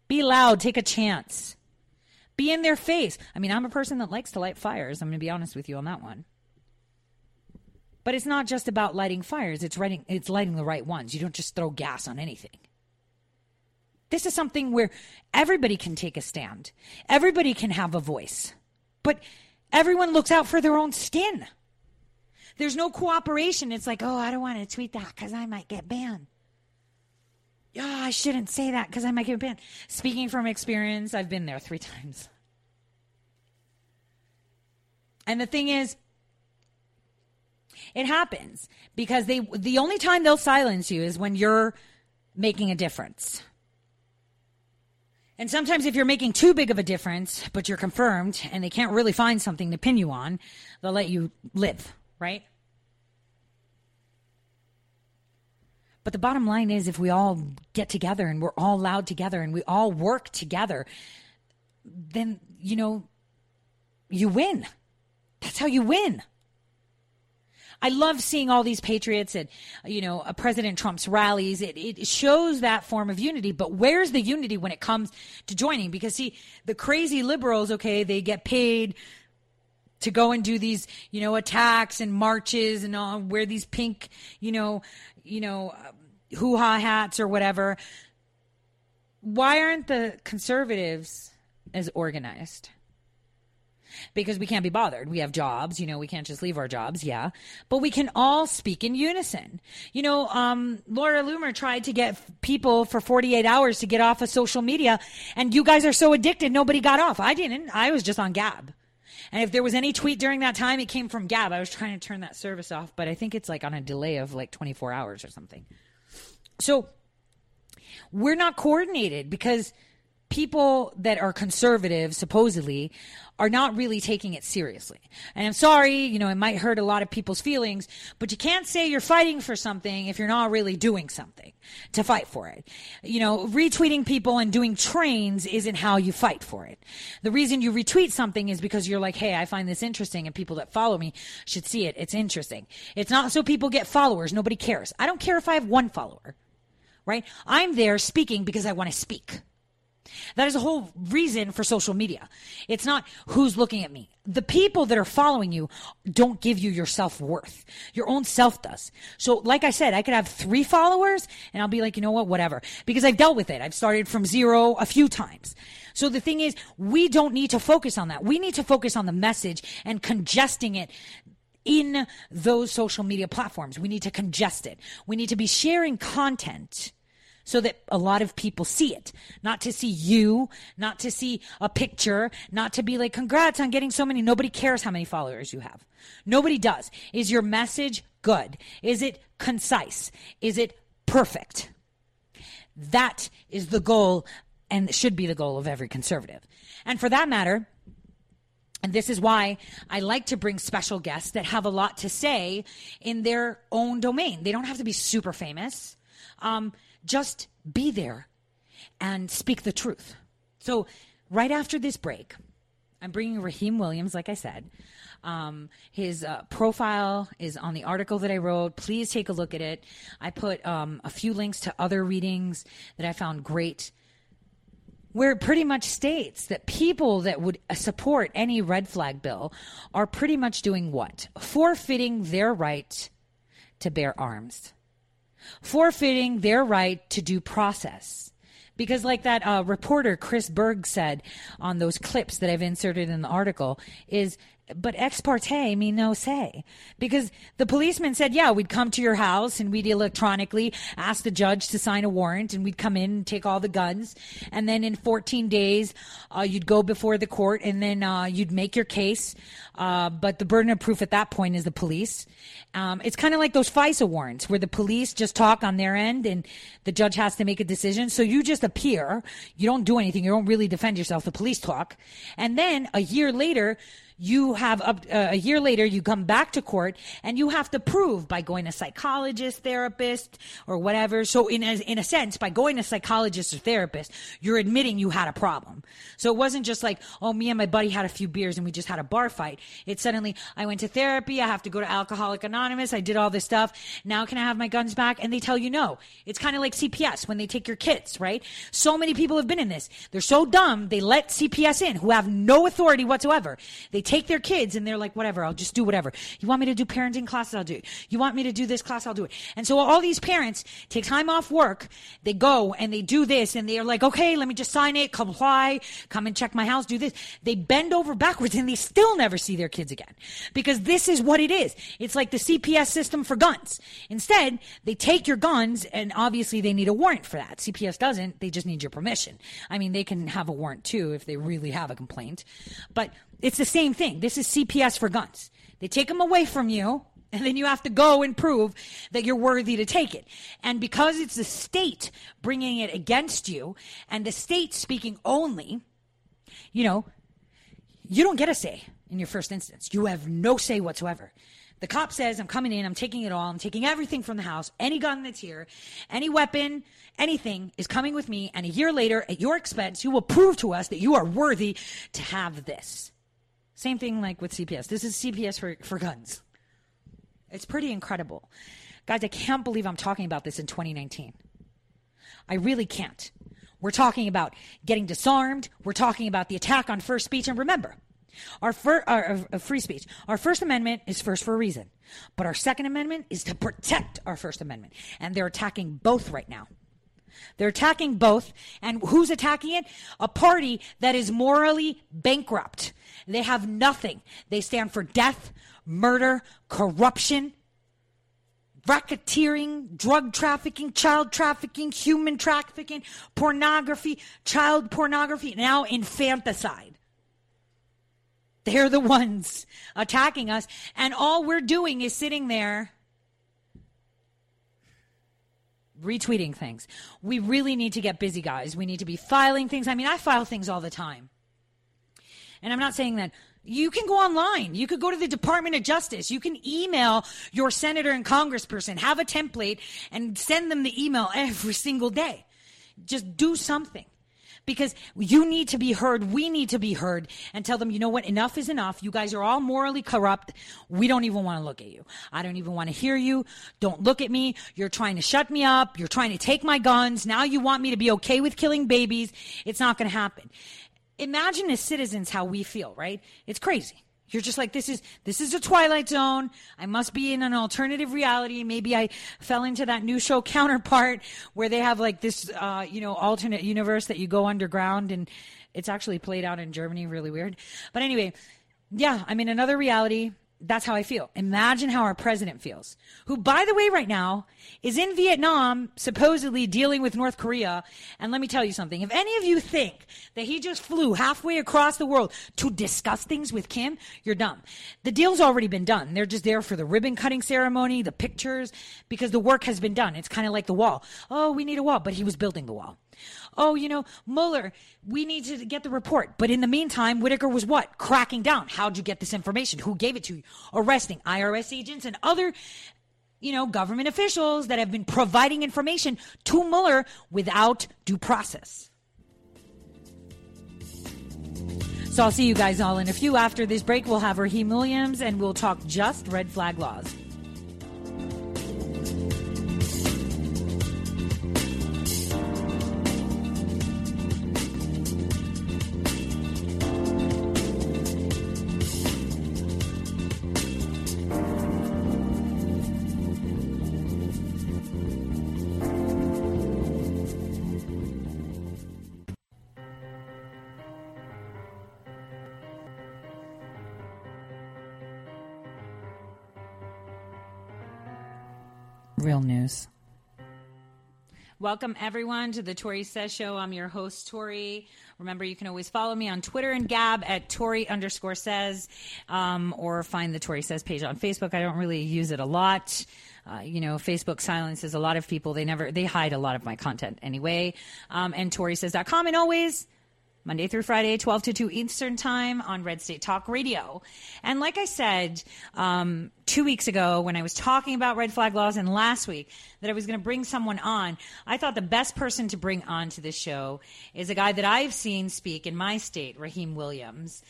Be loud. Take a chance. Be in their face. I mean, I'm a person that likes to light fires. I'm going to be honest with you on that one. But it's not just about lighting fires. It's lighting the right ones. You don't just throw gas on anything. This is something where everybody can take a stand. Everybody can have a voice. But everyone looks out for their own skin. There's no cooperation. It's like, oh, I don't want to tweet that because I might get banned. Oh, I shouldn't say that because I might get banned. Speaking from experience, I've been there 3 times. And the thing is, it happens because the only time they'll silence you is when you're making a difference. And sometimes if you're making too big of a difference, but you're confirmed and they can't really find something to pin you on, they'll let you live, right? But the bottom line is if we all get together and we're all loud together and we all work together, then, you know, you win. That's how you win. I love seeing all these patriots at, you know, President Trump's rallies. It shows that form of unity. But where's the unity when it comes to joining? Because, see, the crazy liberals, okay, they get paid to go and do these, you know, attacks and marches and all, wear these pink, hoo-ha hats or whatever. Why aren't the conservatives as organized? Because we can't be bothered. We have jobs. You know, we can't just leave our jobs. Yeah. But we can all speak in unison. You know, Laura Loomer tried to get people for 48 hours to get off of social media. And you guys are so addicted. Nobody got off. I didn't. I was just on Gab. And if there was any tweet during that time, it came from Gab. I was trying to turn that service off. But I think it's like on a delay of like 24 hours or something. So we're not coordinated because people that are conservative, supposedly, are not really taking it seriously. And I'm sorry, you know, it might hurt a lot of people's feelings, but you can't say you're fighting for something if you're not really doing something to fight for it. You know, retweeting people and doing trains isn't how you fight for it. The reason you retweet something is because you're like, hey, I find this interesting and people that follow me should see it. It's interesting. It's not so people get followers. Nobody cares. I don't care if I have 1 follower, right? I'm there speaking because I want to speak. That is the whole reason for social media. It's not who's looking at me. The people that are following you don't give you your self-worth. Your own self does. So like I said, I could have 3 followers and I'll be like, you know what, whatever. Because I've dealt with it. I've started from 0 a few times. So the thing is, we don't need to focus on that. We need to focus on the message and congesting it in those social media platforms. We need to congest it. We need to be sharing content so that a lot of people see it. Not to see you, not to see a picture, not to be like, congrats on getting so many. Nobody cares how many followers you have. Nobody does. Is your message good? Is it concise? Is it perfect? That is the goal, and should be the goal of every conservative. And for that matter, and this is why I like to bring special guests that have a lot to say in their own domain. They don't have to be super famous. Just be there and speak the truth. So right after this break, I'm bringing Raheem Williams, like I said. His profile is on the article that I wrote. Please take a look at it. I put a few links to other readings that I found great, where it pretty much states that people that would support any red flag bill are pretty much doing what? Forfeiting their right to bear arms. Forfeiting their right to due process. Because like that reporter Chris Berg said on those clips that I've inserted in the article is, but ex parte mean no say. Because the policeman said, yeah, we'd come to your house and we'd electronically ask the judge to sign a warrant and we'd come in and take all the guns. And then in 14 days, you'd go before the court and then you'd make your case. But the burden of proof at that point is the police. It's kind of like those FISA warrants where the police just talk on their end and the judge has to make a decision. So you just appear. You don't do anything. You don't really defend yourself. The police talk. And then a year later, you come back to court and you have to prove by going to psychologist, therapist, or whatever. So in a sense, by going to psychologist or therapist, you're admitting you had a problem. So it wasn't just like, oh, me and my buddy had a few beers and we just had a bar fight. It's suddenly, I went to therapy. I have to go to Alcoholic Anonymous. I did all this stuff. Now can I have my guns back? And they tell you no. It's kind of like CPS when they take your kids, right? So many people have been in this. They're so dumb. They let CPS in who have no authority whatsoever. They take their kids and they're like, whatever, I'll just do whatever. You want me to do parenting classes? I'll do it. You want me to do this class? I'll do it. And so all these parents take time off work. They go and they do this and they're like, okay, let me just sign it, comply, come and check my house, do this. They bend over backwards and they still never see their kids again because this is what it is. It's like the CPS system for guns. Instead, they take your guns and obviously they need a warrant for that. CPS doesn't. They just need your permission. I mean, they can have a warrant too if they really have a complaint, but it's the same thing. This is CPS for guns. They take them away from you, and then you have to go and prove that you're worthy to take it. And because it's the state bringing it against you and the state speaking only, you know, you don't get a say in your first instance. You have no say whatsoever. The cop says, I'm coming in, I'm taking it all, I'm taking everything from the house, any gun that's here, any weapon, anything is coming with me, and a year later, at your expense, you will prove to us that you are worthy to have this. Same thing like with CPS. This is CPS for guns. It's pretty incredible. Guys, I can't believe I'm talking about this in 2019. I really can't. We're talking about getting disarmed. We're talking about the attack on free speech. And remember, our free speech, our First Amendment is first for a reason. But our Second Amendment is to protect our First Amendment. And they're attacking both right now. They're attacking both. And who's attacking it? A party that is morally bankrupt. They have nothing. They stand for death, murder, corruption, racketeering, drug trafficking, child trafficking, human trafficking, pornography, child pornography, now infanticide. They're the ones attacking us. And all we're doing is sitting there retweeting things. We really need to get busy, guys. We need to be filing things. I mean, I file things all the time. And I'm not saying that. You can go online. You could go to the Department of Justice. You can email your senator and congressperson, have a template, and send them the email every single day. Just do something. Because you need to be heard. We need to be heard. And tell them, you know what? Enough is enough. You guys are all morally corrupt. We don't even want to look at you. I don't even want to hear you. Don't look at me. You're trying to shut me up. You're trying to take my guns. Now you want me to be okay with killing babies. It's not going to happen. Imagine as citizens how we feel, right? It's crazy. You're just like, this is a Twilight Zone. I must be in an alternative reality. Maybe I fell into that new show Counterpart where they have like this, alternate universe that you go underground, and it's actually played out in Germany. Really weird. But anyway, yeah, I'm in another reality. That's how I feel. Imagine how our president feels, who, by the way, right now is in Vietnam, supposedly dealing with North Korea. And let me tell you something. If any of you think that he just flew halfway across the world to discuss things with Kim, you're dumb. The deal's already been done. They're just there for the ribbon cutting ceremony, the pictures, because the work has been done. It's kind of like the wall. Oh, we need a wall, but he was building the wall. Oh, you know, Mueller, we need to get the report. But in the meantime, Whitaker was what? Cracking down. How'd you get this information? Who gave it to you? Arresting IRS agents and other, you know, government officials that have been providing information to Mueller without due process. So I'll see you guys all in a few. After this break, we'll have Raheem Williams and we'll talk just red flag laws. Real news. Welcome, everyone, to the Tory Says Show. I'm your host, Tory. Remember, you can always follow me on Twitter and Gab at Tory_Says, or find the Tory Says page on Facebook. I don't really use it a lot. You know, Facebook silences a lot of people. They hide a lot of my content anyway. And ToriSays.com, and always Monday through Friday, 12 to 2 Eastern Time on Red State Talk Radio. And like I said 2 weeks ago when I was talking about red flag laws and last week that I was going to bring someone on, I thought the best person to bring on to this show is a guy that I've seen speak in my state, Raheem Williams.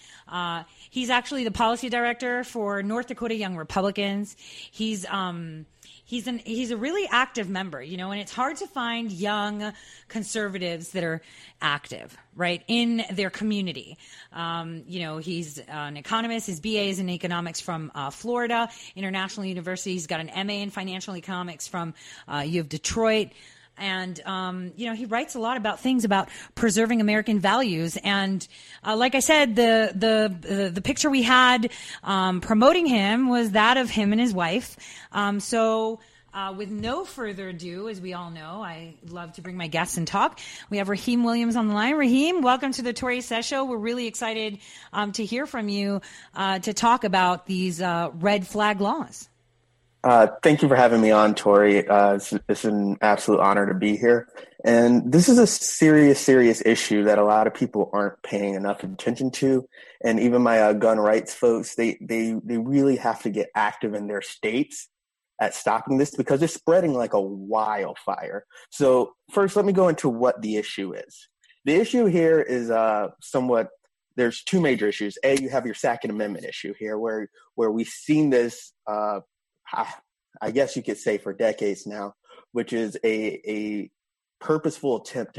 He's actually the policy director for North Dakota Young Republicans. He's a really active member, you know, and it's hard to find young conservatives that are active, right, in their community. You know, he's an economist. His BA is in economics from Florida, International University. He's got an MA in financial economics from U of Detroit. And, you know, he writes a lot about things about preserving American values. And like I said, the picture we had promoting him was that of him and his wife. With no further ado, as we all know, I love to bring my guests and talk. We have Raheem Williams on the line. Raheem, welcome to the Tory Says Show. We're really excited to hear from you to talk about these red flag laws. Thank you for having me on, Tory. It's an absolute honor to be here. And this is a serious, serious issue that a lot of people aren't paying enough attention to. And even my gun rights folks, they really have to get active in their states at stopping this because it's spreading like a wildfire. So first, let me go into what the issue is. The issue here is somewhat – there's two major issues. A, you have your Second Amendment issue here where we've seen this I guess you could say for decades now, which is a purposeful attempt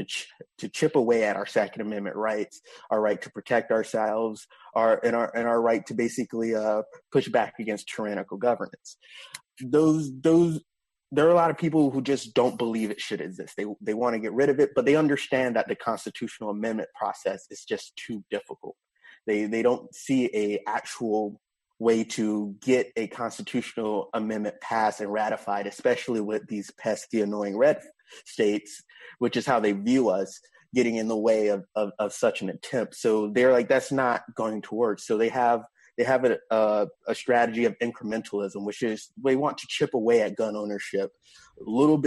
to chip away at our Second Amendment rights, our right to protect ourselves, and our right to basically push back against tyrannical governance. There are a lot of people who just don't believe it should exist. They want to get rid of it, but they understand that the constitutional amendment process is just too difficult. They don't see a actual way to get a constitutional amendment passed and ratified, especially with these pesky, annoying red states, which is how they view us, getting in the way of such an attempt. So they're like, that's not going to work. So they have a strategy of incrementalism, which is they want to chip away at gun ownership little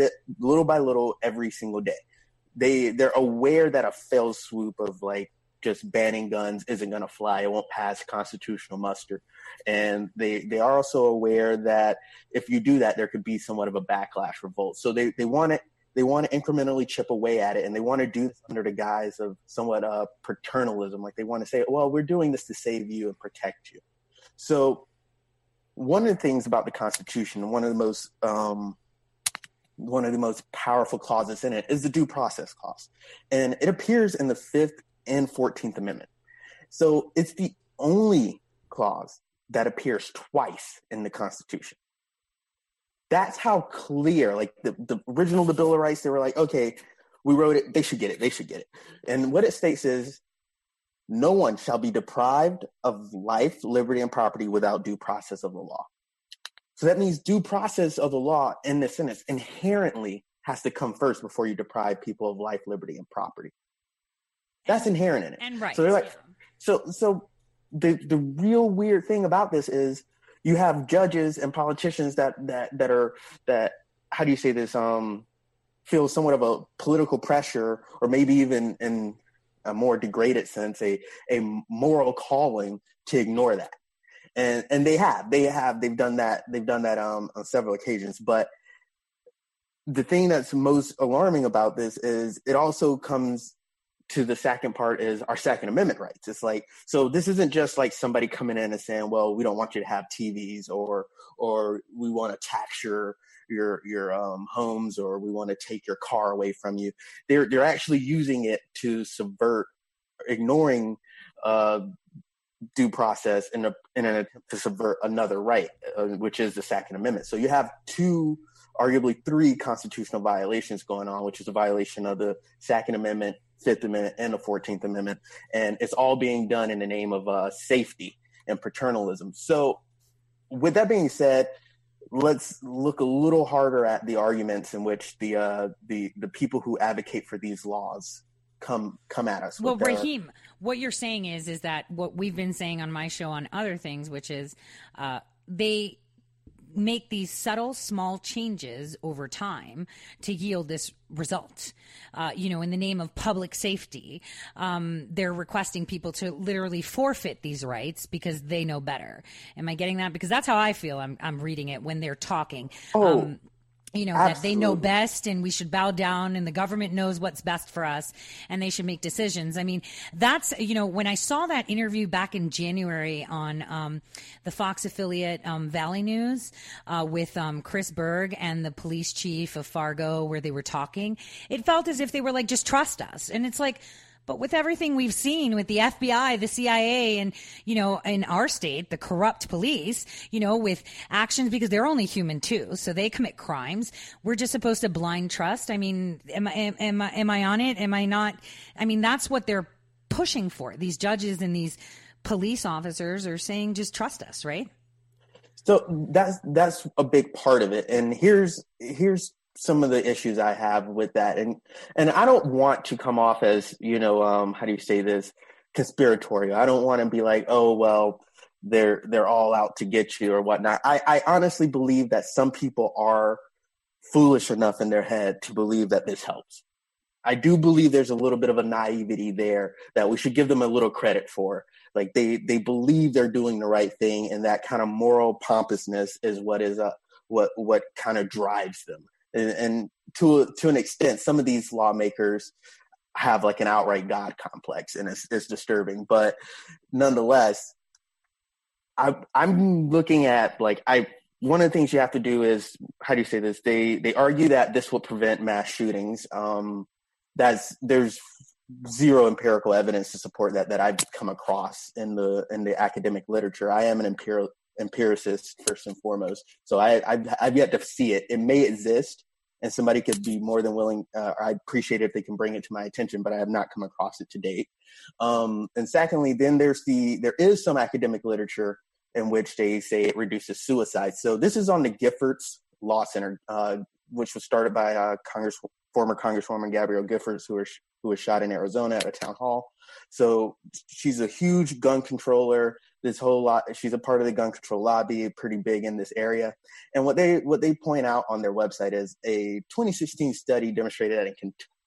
by little every single day. They're aware that a failed swoop of like just banning guns isn't going to fly. It won't pass constitutional muster. And they are also aware that if you do that, there could be somewhat of a backlash revolt. So they want to incrementally chip away at it. And they want to do this under the guise of somewhat paternalism. Like they want to say, well, we're doing this to save you and protect you. So one of the things about the Constitution, one of the most powerful clauses in it is the due process clause. And it appears in the Fifth and 14th Amendment. So it's the only clause that appears twice in the Constitution. That's how clear, like the original, the Bill of Rights, they were like, okay, we wrote it, they should get it. And what it states is no one shall be deprived of life, liberty, and property without due process of the law. So that means due process of the law in this sentence inherently has to come first before you deprive people of life, liberty, and property. That's inherent in it. And right. So they're like, so the real weird thing about this is you have judges and politicians that how do you say this, feel somewhat of a political pressure, or maybe even in a more degraded sense, a moral calling to ignore that. And they've done that on several occasions. But the thing that's most alarming about this is it also comes to the second part is our Second Amendment rights. It's like, so this isn't just like somebody coming in and saying, well, we don't want you to have TVs, or we want to tax your homes, or we want to take your car away from you. They're actually using it to subvert, ignoring due process in an attempt to subvert another right, which is the Second Amendment. So you have two, arguably three constitutional violations going on, which is a violation of the Second Amendment, Fifth Amendment, and the 14th Amendment. And it's all being done in the name of safety and paternalism. So with that being said, let's look a little harder at the arguments in which the people who advocate for these laws come at us. Well, Raheem, what you're saying is that what we've been saying on my show on other things, which is they make these subtle, small changes over time to yield this result. In the name of public safety, they're requesting people to literally forfeit these rights because they know better. Am I getting that? Because that's how I feel. I'm reading it when they're talking. Absolutely. That they know best and we should bow down, and the government knows what's best for us and they should make decisions. I mean, that's, when I saw that interview back in January on the Fox affiliate Valley News with Chris Berg and the police chief of Fargo, where they were talking, it felt as if they were like, just trust us. And it's like, but with everything we've seen with the FBI, the CIA, and, in our state, the corrupt police, with actions, because they're only human too. So they commit crimes. We're just supposed to blind trust. I mean, am I on it? Am I not? I mean, that's what they're pushing for. These judges and these police officers are saying, just trust us, right? So that's a big part of it. And here's some of the issues I have with that. And I don't want to come off as, conspiratorial. I don't want to be like, oh, well, they're all out to get you or whatnot. I honestly believe that some people are foolish enough in their head to believe that this helps. I do believe there's a little bit of a naivety there that we should give them a little credit for. Like they believe they're doing the right thing, and that kind of moral pompousness is what kind of drives them. And to an extent, some of these lawmakers have like an outright God complex, and it's disturbing. But nonetheless, I'm looking at one of the things you have to do is, how do you say this? They argue that this will prevent mass shootings. There's zero empirical evidence to support that I've come across in the academic literature. I am an empiricist first and foremost, so I've yet to see it. It may exist, and somebody could be more than willing. I appreciate it if they can bring it to my attention, but I have not come across it to date. And secondly, then there is some academic literature in which they say it reduces suicide. So this is on the Giffords Law Center, which was started by former Congresswoman Gabrielle Giffords, who was shot in Arizona at a town hall. So she's a huge gun controller. This whole lot, she's a part of the gun control lobby, pretty big in this area. And what they point out on their website is a 2016 study demonstrated that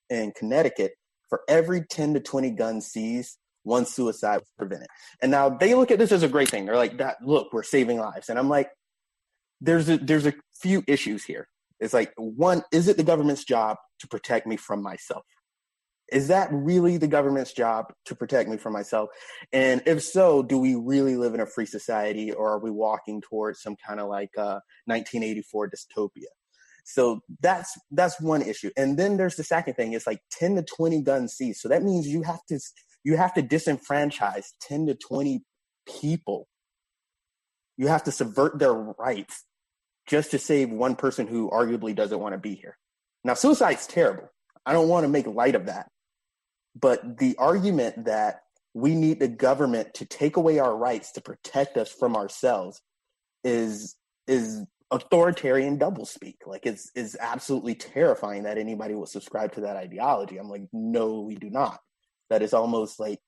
in Connecticut, for every 10 to 20 gun seized, one suicide was prevented. And now they look at this as a great thing. They're like, look, we're saving lives. And I'm like, there's a few issues here. It's like, one, is it the government's job to protect me from myself? Is that really the government's job to protect me from myself? And if so, do we really live in a free society, or are we walking towards some kind of 1984 dystopia? So that's one issue. And then there's the second thing. It's like 10 to 20 gun seized. So that means you have to disenfranchise 10 to 20 people. You have to subvert their rights just to save one person who arguably doesn't want to be here. Now, suicide's terrible. I don't want to make light of that. But the argument that we need the government to take away our rights to protect us from ourselves is authoritarian doublespeak. Like, it's absolutely terrifying that anybody will subscribe to that ideology. I'm like, no, we do not. That is almost like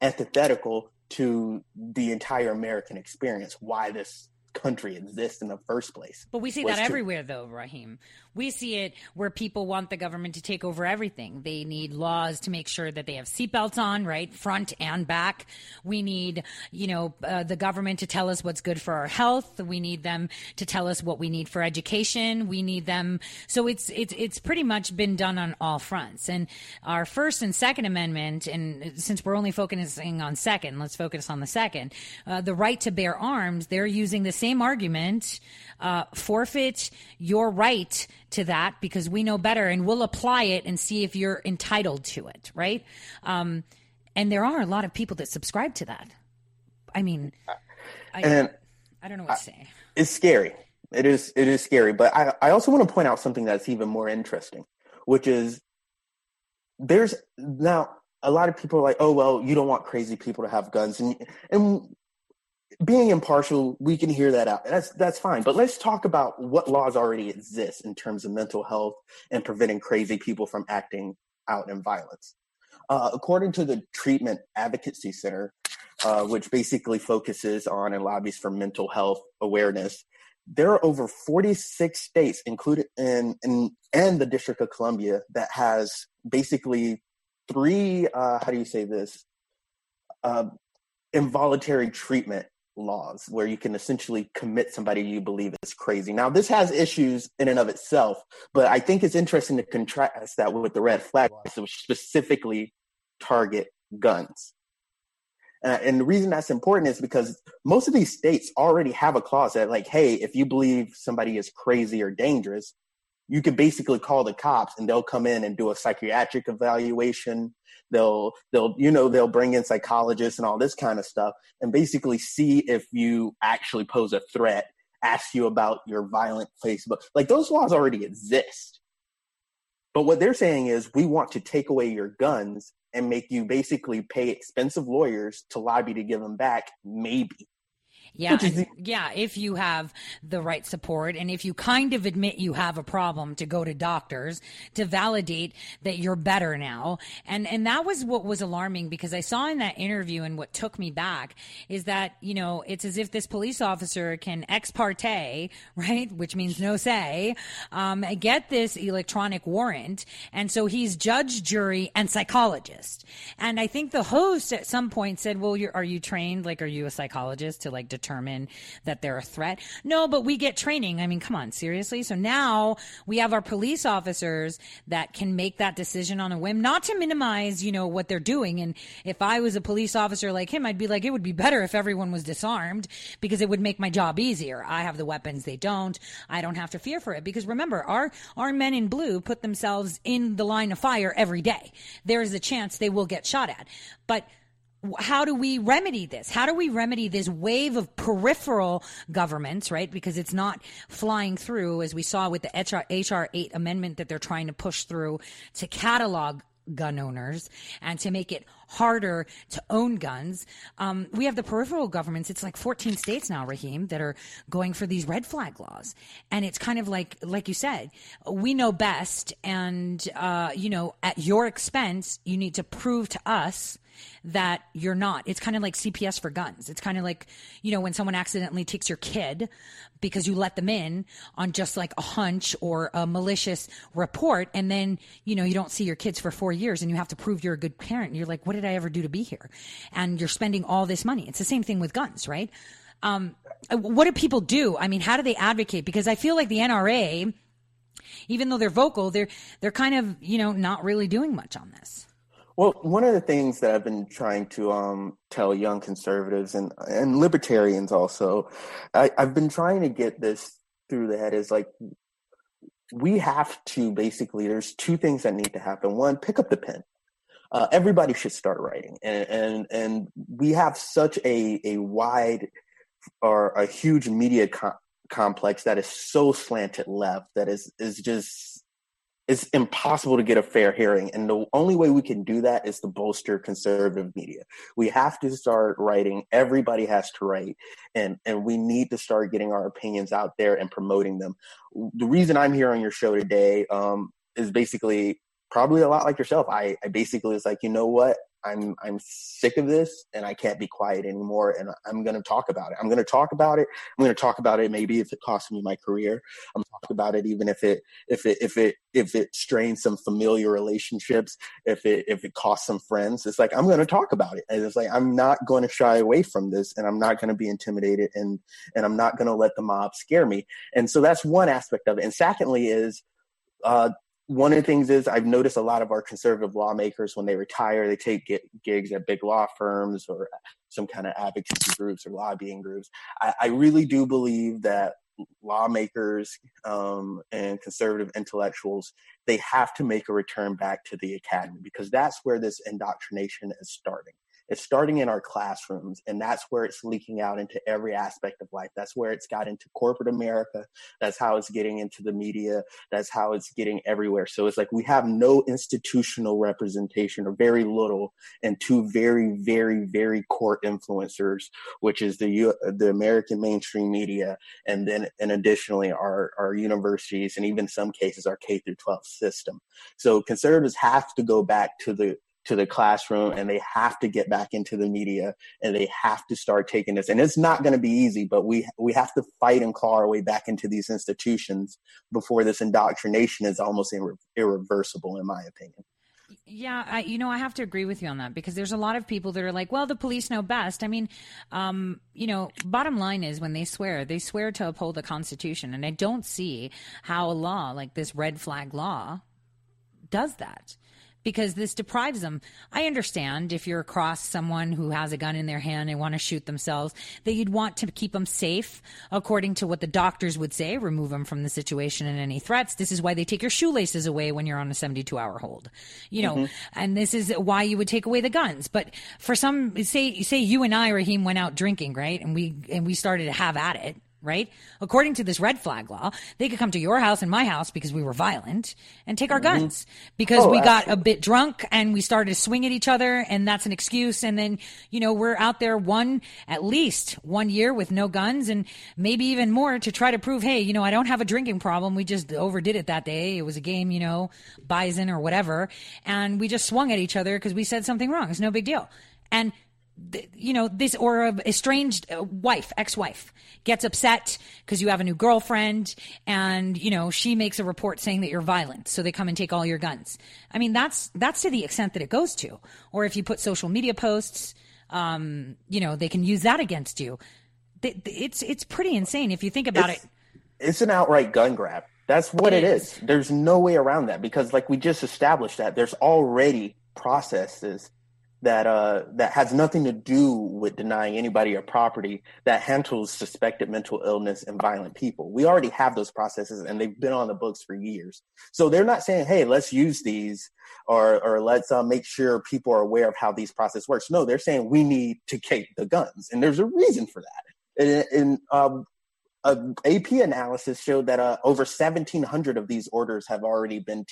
antithetical to the entire American experience, why this country exists in the first place. But we see that everywhere, though, Raheem. We see it where people want the government to take over everything. They need laws to make sure that they have seatbelts on, right, front and back. We need, the government to tell us what's good for our health. We need them to tell us what we need for education. We need them. So it's pretty much been done on all fronts. And our First and Second Amendment, and since we're only focusing on Second, let's focus on the Second. The right to bear arms, they're using the same argument, forfeit your right to that because we know better and we'll apply it and see if you're entitled to it, right? And there are a lot of people that subscribe to that. I mean, I don't know what to say. It's scary. It is scary. But I also want to point out something that's even more interesting, which is there's now a lot of people are like, oh, well, you don't want crazy people to have guns. And being impartial, we can hear that out. That's fine. But let's talk about what laws already exist in terms of mental health and preventing crazy people from acting out in violence. According to the Treatment Advocacy Center, which basically focuses on and lobbies for mental health awareness, there are over 46 states, included in the District of Columbia, that has basically involuntary treatment laws where you can essentially commit somebody you believe is crazy. Now, this has issues in and of itself, but I think it's interesting to contrast that with the red flag, which specifically target guns. And the reason that's important is because most of these states already have a clause that, like, hey, if you believe somebody is crazy or dangerous, you can basically call the cops and they'll come in and do a psychiatric evaluation. They'll bring in psychologists and all this kind of stuff and basically see if you actually pose a threat, ask you about your violent Facebook. Like, those laws already exist. But what they're saying is we want to take away your guns and make you basically pay expensive lawyers to lobby to give them back, maybe. Yeah. Yeah. If you have the right support and if you kind of admit you have a problem, to go to doctors to validate that you're better now. And that was what was alarming, because I saw in that interview, and what took me back is that, it's as if this police officer can ex parte, right, which means no say, get this electronic warrant. And so he's judge, jury, and psychologist. And I think the host at some point said, well, are you trained? Like, are you a psychologist to like determine that they're a threat? No, but we get training. I mean, come on, seriously? So now we have our police officers that can make that decision on a whim, not to minimize, what they're doing. And if I was a police officer like him, I'd be like, it would be better if everyone was disarmed because it would make my job easier. I have the weapons. They don't. I don't have to fear for it. Because remember, our men in blue put themselves in the line of fire every day. There is a chance they will get shot at. But how do we remedy this? How do we remedy this wave of peripheral governments, right? Because it's not flying through, as we saw with the HR 8 amendment that they're trying to push through to catalog gun owners and to make it harder to own guns. We have the peripheral governments. It's like 14 states now, Raheem, that are going for these red flag laws. And it's kind of like you said, we know best. And, at your expense, you need to prove to us that you're not. It's kind of like CPS for guns. It's kind of like, when someone accidentally takes your kid because you let them in on just like a hunch or a malicious report. And then, you don't see your kids for 4 years and you have to prove you're a good parent. And you're like, what did I ever do to be here? And you're spending all this money. It's the same thing with guns, right? What do people do? I mean, how do they advocate? Because I feel like the NRA, even though they're vocal, they're kind of, not really doing much on this. Well, one of the things that I've been trying to tell young conservatives and libertarians also, I've been trying to get this through the head, is like, we have to basically, there's two things that need to happen. One, pick up the pen. Everybody should start writing. And we have such a wide or a huge media complex that is so slanted left that is just It's impossible to get a fair hearing. And the only way we can do that is to bolster conservative media. We have to start writing. Everybody has to write. And we need to start getting our opinions out there and promoting them. The reason I'm here on your show today is basically probably a lot like yourself. I basically was like, you know what? I'm sick of this and I can't be quiet anymore. And I'm going to talk about it. I'm going to talk about it. Maybe if it costs me my career, I'm going to talk about it. Even if it strains some familiar relationships, if it costs some friends, it's like, I'm going to talk about it. And it's like, I'm not going to shy away from this, and I'm not going to be intimidated, and I'm not going to let the mob scare me. And so that's one aspect of it. And secondly is, one of the things is I've noticed a lot of our conservative lawmakers, when they retire, they take gigs at big law firms or some kind of advocacy groups or lobbying groups. I really do believe that lawmakers and conservative intellectuals, they have to make a return back to the academy, because that's where this indoctrination is starting. It's starting in our classrooms, and that's where it's leaking out into every aspect of life. That's where it's got into corporate America. That's how it's getting into the media. That's how it's getting everywhere. So it's like we have no institutional representation, or very little, and two very, very, very core influencers, which is the American mainstream media, and then, and additionally, our universities, and even in some cases our K through 12 system. So conservatives have to go back to the classroom, and they have to get back into the media, and they have to start taking this. And it's not going to be easy, but we have to fight and claw our way back into these institutions before this indoctrination is almost irreversible, in my opinion. Yeah, I have to agree with you on that, because there's a lot of people that are like, well, the police know best. I mean, bottom line is, when they swear to uphold the Constitution. And I don't see how a law like this red flag law does that, because this deprives them. I understand if you're across someone who has a gun in their hand and want to shoot themselves, that you'd want to keep them safe, according to what the doctors would say, remove them from the situation and any threats. This is why they take your shoelaces away when you're on a 72-hour hold, and this is why you would take away the guns. But for some, say you and I, Raheem, went out drinking, right? And we started to have at it. Right? According to this red flag law, they could come to your house and my house, because we were violent, and take our guns, because we got a bit drunk and we started to swing at each other, and that's an excuse. And then, we're out there at least 1 year with no guns, and maybe even more, to try to prove, hey, I don't have a drinking problem. We just overdid it that day. It was a game, Bison or whatever. And we just swung at each other because we said something wrong. It's no big deal. And this, or a estranged ex-wife gets upset because you have a new girlfriend, and, she makes a report saying that you're violent. So they come and take all your guns. I mean, that's to the extent that it goes to. Or if you put social media posts, they can use that against you. It's pretty insane if you think about it. It's an outright gun grab. That's what it is. There's no way around that, because like we just established that there's already processes that has nothing to do with denying anybody a property that handles suspected mental illness and violent people. We already have those processes, and they've been on the books for years. So they're not saying, hey, let's use these or let's make sure people are aware of how these processes works. No, they're saying we need to keep the guns. And there's a reason for that. And AP analysis showed that over 1,700 of these orders have already been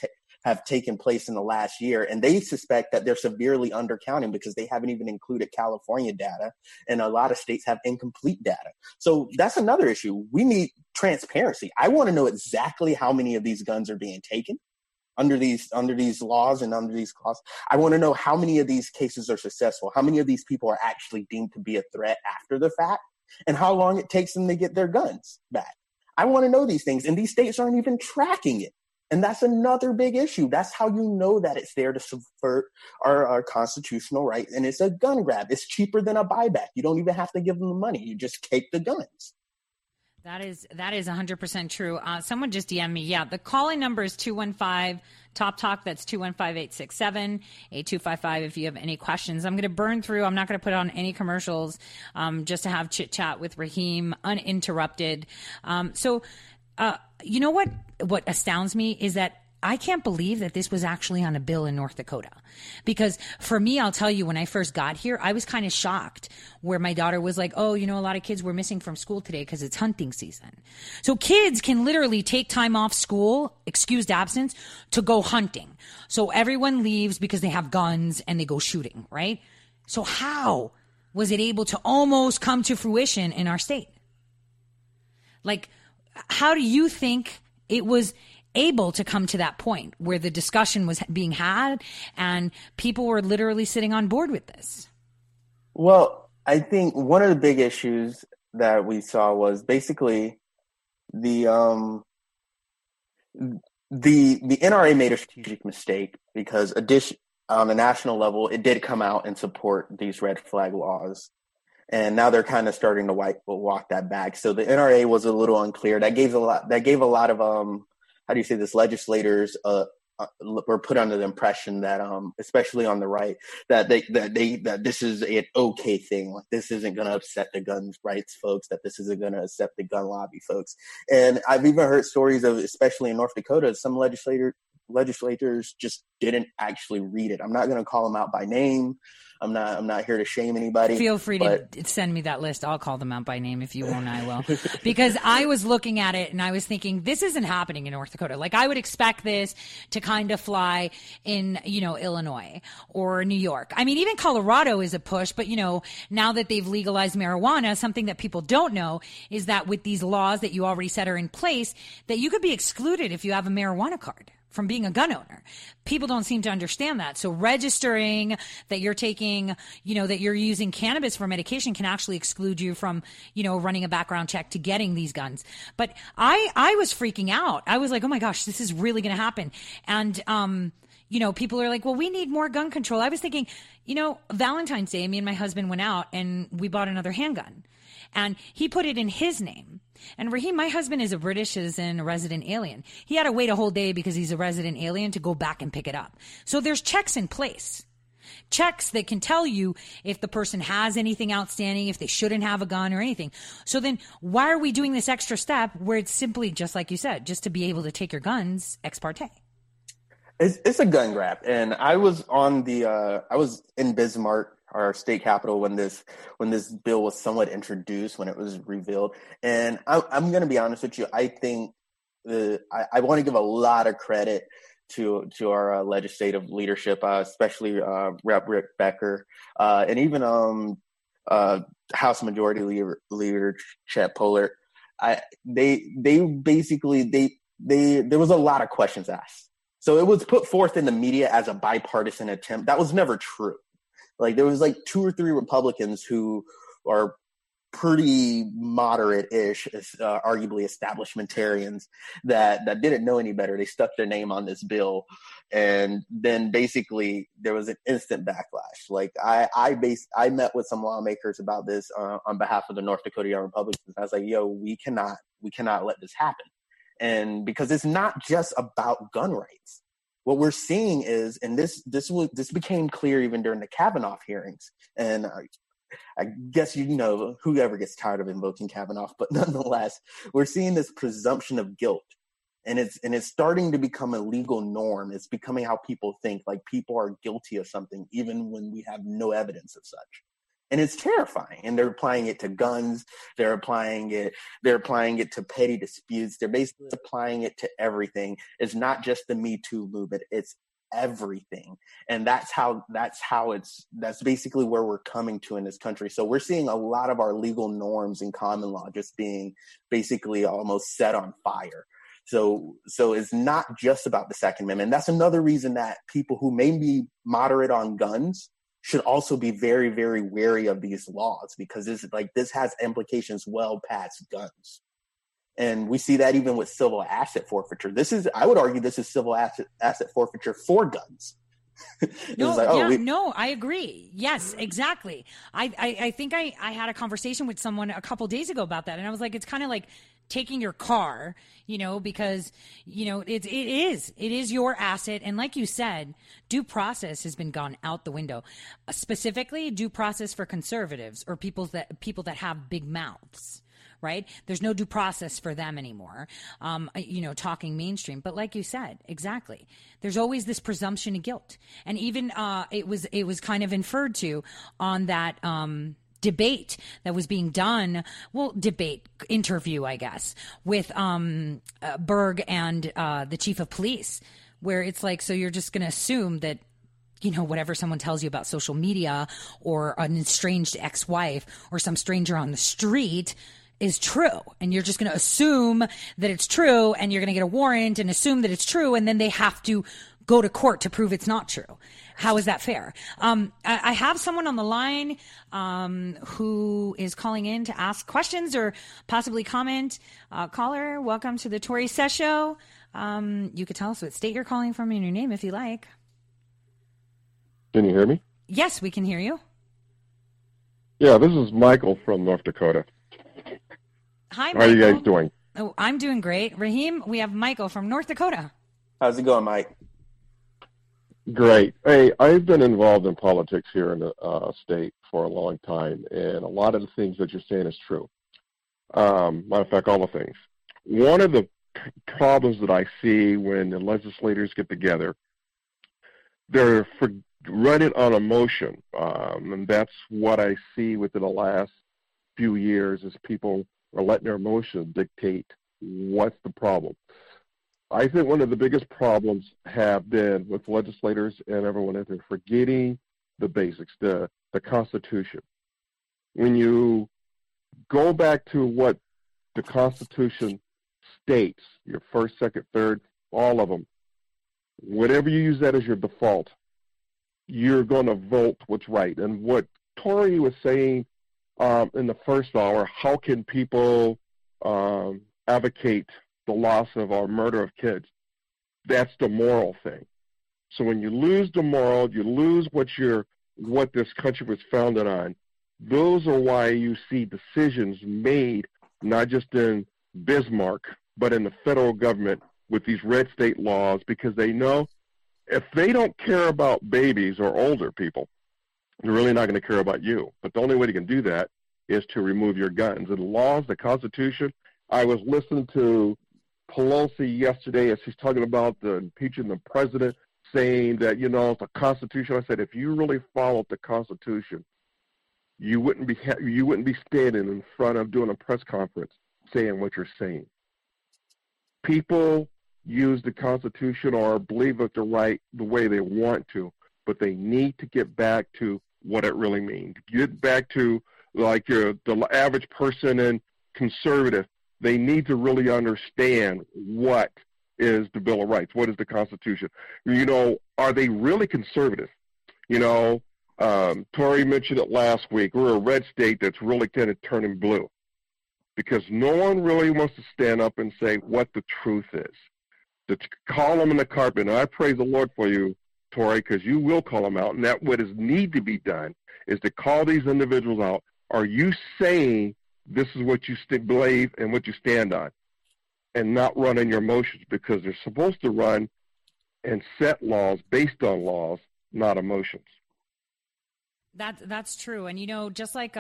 have taken place in the last year. And they suspect that they're severely undercounting, because they haven't even included California data. And a lot of states have incomplete data. So that's another issue. We need transparency. I want to know exactly how many of these guns are being taken under these laws and under these clauses. I want to know how many of these cases are successful, how many of these people are actually deemed to be a threat after the fact, and how long it takes them to get their guns back. I want to know these things. And these states aren't even tracking it. And that's another big issue. That's how you know that it's there to subvert our constitutional rights. And it's a gun grab. It's cheaper than a buyback. You don't even have to give them the money. You just take the guns. That is 100% true. Someone just DM'd me. Yeah, the call-in number is 215 Top Talk. That's 215-867-8255 if you have any questions. I'm going to burn through. I'm not going to put on any commercials just to have chit-chat with Raheem uninterrupted. You know what astounds me is that I can't believe that this was actually on a bill in North Dakota, because for me, I'll tell you, when I first got here, I was kind of shocked where my daughter was like, oh, you know, a lot of kids were missing from school today because it's hunting season. So kids can literally take time off school, excused absence, to go hunting. So everyone leaves because they have guns and they go shooting, right? So how was it able to almost come to fruition in our state? Like, how do you think it was able to come to that point where the discussion was being had and people were literally sitting on board with this? Well, I think one of the big issues that we saw was basically the NRA made a strategic mistake, because on a national level, it did come out and support these red flag laws. And now they're kind of starting to walk that back. So the NRA was a little unclear. That gave a lot of how do you say this? Legislators were put under the impression that, especially on the right, that this is an okay thing. Like, this isn't going to upset the gun rights folks. That this isn't going to upset the gun lobby folks. And I've even heard stories of, especially in North Dakota, some legislators just didn't actually read it. I'm not going to call them out by name. I'm not here to shame anybody. Feel free to send me that list. I'll call them out by name. If you won't, I will. Because I was looking at it and I was thinking, this isn't happening in North Dakota. Like, I would expect this to kind of fly in, you know, Illinois or New York. I mean, even Colorado is a push, but, you know, now that they've legalized marijuana, something that people don't know is that with these laws that you already said are in place, that you could be excluded if you have a marijuana card from being a gun owner. People don't seem to understand that. So registering that you're taking, you know, that you're using cannabis for medication can actually exclude you from, you know, running a background check to getting these guns. But I was freaking out. I was like, oh my gosh, this is really going to happen. And, you know, people are like, well, we need more gun control. I was thinking, you know, Valentine's Day, me and my husband went out and we bought another handgun. And he put it in his name. And Raheem, my husband, is a British citizen, a resident alien. He had to wait a whole day because he's a resident alien to go back and pick it up. So there's checks in place. Checks that can tell you if the person has anything outstanding, if they shouldn't have a gun or anything. So then why are we doing this extra step where it's simply, just like you said, just to be able to take your guns ex parte? It's a gun grab. And I was I was in Bismarck, our state capital, when this bill was somewhat introduced, when it was revealed. And I'm going to be honest with you. I think I want to give a lot of credit to our legislative leadership, especially Rep. Rick Becker, and even House Majority Leader Chet Pollard. There was a lot of questions asked. So it was put forth in the media as a bipartisan attempt. That was never true. Like, there was like two or three Republicans who are pretty moderate-ish, arguably establishmentarians, that didn't know any better. They stuck their name on this bill. And then basically there was an instant backlash. Like, I met with some lawmakers about this on behalf of the North Dakota Young Republicans. I was like, yo, we cannot let this happen. And because it's not just about gun rights. What we're seeing is, and this became clear even during the Kavanaugh hearings, and I guess, you know, whoever gets tired of invoking Kavanaugh, but nonetheless, we're seeing this presumption of guilt, and it's starting to become a legal norm. It's becoming how people think. Like, people are guilty of something even when we have no evidence of such, and it's terrifying. And they're applying it to guns. They're applying it to petty disputes. They're basically applying it to everything. It's not just the Me Too movement. It's everything. And that's basically where we're coming to in this country. So we're seeing a lot of our legal norms in common law just being basically almost set on fire. So it's not just about the Second Amendment. That's another reason that people who may be moderate on guns should also be very, very wary of these laws, because this has implications well past guns. And we see that even with civil asset forfeiture. I would argue this is civil asset forfeiture for guns. No, like, oh, yeah, no, I agree. Yes, exactly. I think I had a conversation with someone a couple days ago about that. And I was like, it's kind of like taking your car, you know, because, you know, it is your asset. And like you said, due process has been gone out the window, specifically due process for conservatives or people that have big mouths, right? There's no due process for them anymore, you know, talking mainstream. But like you said, exactly. There's always this presumption of guilt. And even it was kind of inferred to on that debate that was being done, interview, I guess, with Berg and the chief of police, where it's like, so you're just going to assume that, you know, whatever someone tells you about social media or an estranged ex-wife or some stranger on the street is true. And you're just going to assume that it's true, and you're going to get a warrant and assume that it's true, and then they have to go to court to prove it's not true. How is that fair? I have someone on the line who is calling in to ask questions or possibly comment. Caller, welcome to the Tory Says Show. You could tell us what state you're calling from and your name if you like. Can you hear me? Yes, we can hear you. Yeah, this is Michael from North Dakota. Hi, Michael. How are you guys doing? Oh, I'm doing great. Raheem, we have Michael from North Dakota. How's it going, Mike? Great. Hey, I've been involved in politics here in the state for a long time, and a lot of the things that you're saying is true. Matter of fact, all the things. One of the problems that I see when the legislators get together, they're running on emotion, and that's what I see within the last few years is people are letting their emotions dictate what's the problem. I think one of the biggest problems have been with legislators and everyone out there forgetting the basics, the Constitution. When you go back to what the Constitution states, your first, second, third, all of them, whatever you use that as your default, you're going to vote what's right. And what Tory was saying in the first hour, how can people advocate the loss of or murder of kids? That's the moral thing. So when you lose the moral, you lose what this country was founded on. Those are why you see decisions made not just in Bismarck, but in the federal government with these red state laws, because they know if they don't care about babies or older people, they're really not going to care about you. But the only way they can do that is to remove your guns. And the laws, the Constitution, I was listening to Pelosi yesterday as she's talking about the impeaching the president, saying that, you know, the Constitution. I said, if you really followed the Constitution, you wouldn't be standing in front of doing a press conference saying what you're saying. People use the Constitution or believe it's the right the way they want to, but they need to get back to what it really means. Get back to like the average person and conservative. They need to really understand what is the Bill of Rights, what is the Constitution. You know, are they really conservative? You know, Tory mentioned it last week. We're a red state that's really kind of turning blue because no one really wants to stand up and say what the truth is. To call them in the carpet, and I praise the Lord for you, Tory, because you will call them out, and that what is need to be done is to call these individuals out. Are you saying this is what you believe and what you stand on, and not run on your emotions, because they're supposed to run and set laws based on laws, not emotions. That's true. And, you know, just like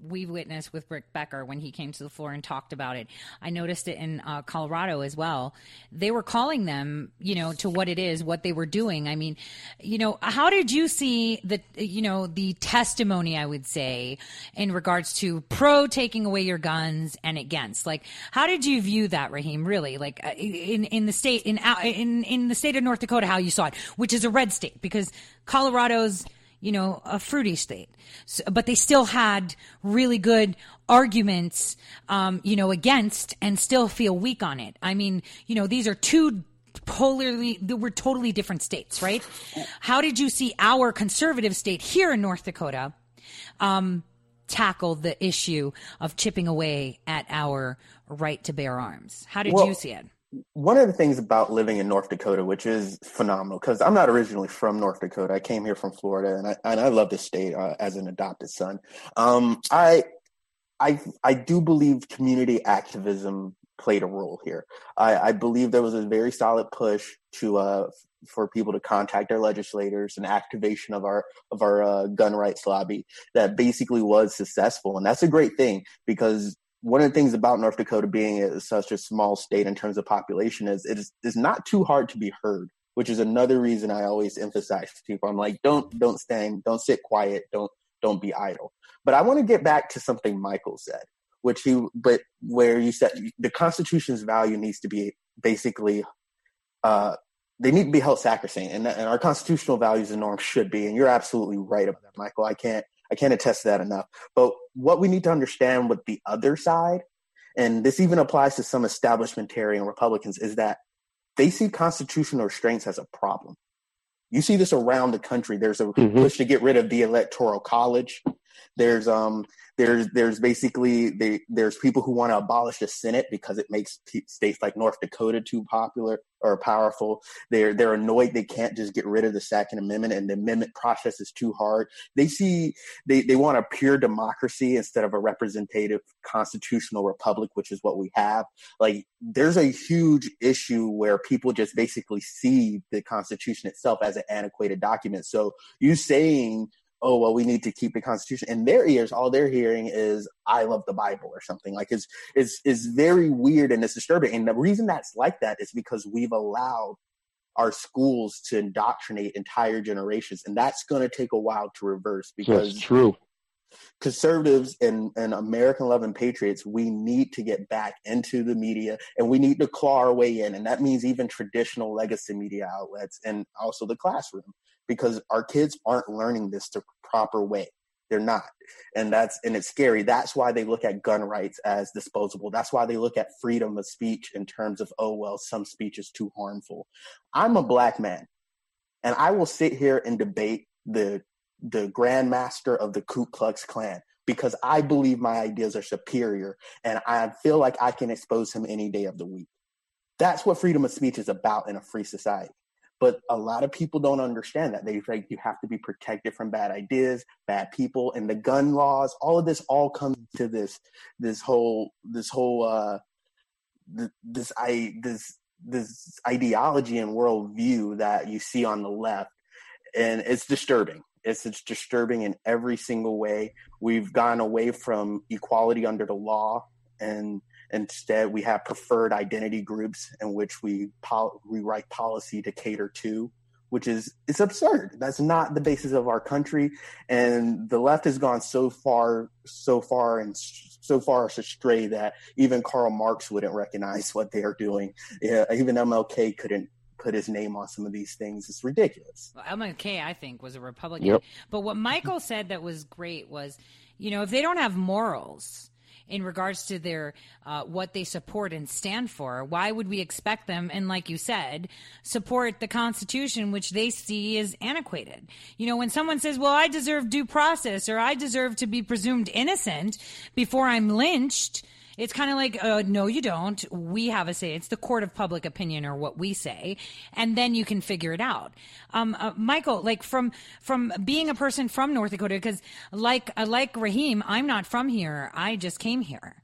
we witnessed with Rick Becker when he came to the floor and talked about it, I noticed it in Colorado as well. They were calling them, you know, to what it is, what they were doing. I mean, you know, how did you see the, you know, the testimony, I would say, in regards to pro taking away your guns and against? Like, how did you view that, Raheem, really? Like in the state, in the state of North Dakota, how you saw it, which is a red state, because Colorado's, you know, a fruity state, so, but they still had really good arguments, you know, against, and still feel weak on it. I mean, you know, these are totally different states, right? How did you see our conservative state here in North Dakota tackle the issue of chipping away at our right to bear arms? How did you see it? One of the things about living in North Dakota, which is phenomenal, because I'm not originally from North Dakota. I came here from Florida, and I love this state as an adopted son. I do believe community activism played a role here. I believe there was a very solid push to for people to contact their legislators and activation of our gun rights lobby that basically was successful, and that's a great thing because one of the things about North Dakota being such a small state in terms of population is it's not too hard to be heard, which is another reason I always emphasize to people. I'm like, don't stand, don't sit quiet, don't be idle. But I want to get back to something Michael said, where you said the Constitution's value needs to be basically, they need to be held sacrosanct, and our constitutional values and norms should be. And you're absolutely right about that, Michael. I can't attest to that enough. But what we need to understand with the other side, and this even applies to some establishmentarian Republicans, is that they see constitutional restraints as a problem. You see this around the country. There's a push to get rid of the Electoral College. There's people who want to abolish the Senate because it makes states like North Dakota too popular or powerful. They're annoyed they can't just get rid of the Second Amendment, and the amendment process is too hard. They want a pure democracy instead of a representative constitutional republic, which is what we have. Like, there's a huge issue where people just basically see the Constitution itself as an antiquated document. So you saying, oh, well, we need to keep the Constitution, in their ears, all they're hearing is, I love the Bible or something. Like, it's very weird, and it's disturbing. And the reason that's like that is because we've allowed our schools to indoctrinate entire generations. And that's going to take a while to reverse, because that's true. Conservatives and American-loving patriots, we need to get back into the media, and we need to claw our way in. And that means even traditional legacy media outlets and also the classroom, because our kids aren't learning this the proper way. They're not. And it's scary. That's why they look at gun rights as disposable. That's why they look at freedom of speech in terms of, oh, well, some speech is too harmful. I'm a black man, and I will sit here and debate the grandmaster of the Ku Klux Klan, because I believe my ideas are superior, and I feel like I can expose him any day of the week. That's what freedom of speech is about in a free society. But a lot of people don't understand that. They think you have to be protected from bad ideas, bad people, and the gun laws. All of this all comes to this whole ideology and worldview that you see on the left, and it's disturbing. It's disturbing in every single way. We've gone away from equality under the law, and instead we have preferred identity groups in which we rewrite policy to cater to, which is, it's absurd. That's not the basis of our country. And the left has gone so far astray that even Karl Marx wouldn't recognize what they are doing. Yeah, even MLK couldn't put his name on some of these things. It's ridiculous. Well, MLK, I think, was a Republican. Yep. But what Michael said that was great was, you know, if they don't have morals in regards to their what they support and stand for, why would we expect them, and like you said, support the Constitution, which they see as antiquated? You know, when someone says, well, I deserve due process, or I deserve to be presumed innocent before I'm lynched, it's kind of like, no, you don't. We have a say. It's the court of public opinion, or what we say, and then you can figure it out. Michael, like from being a person from North Dakota, because like Raheem, I'm not from here. I just came here.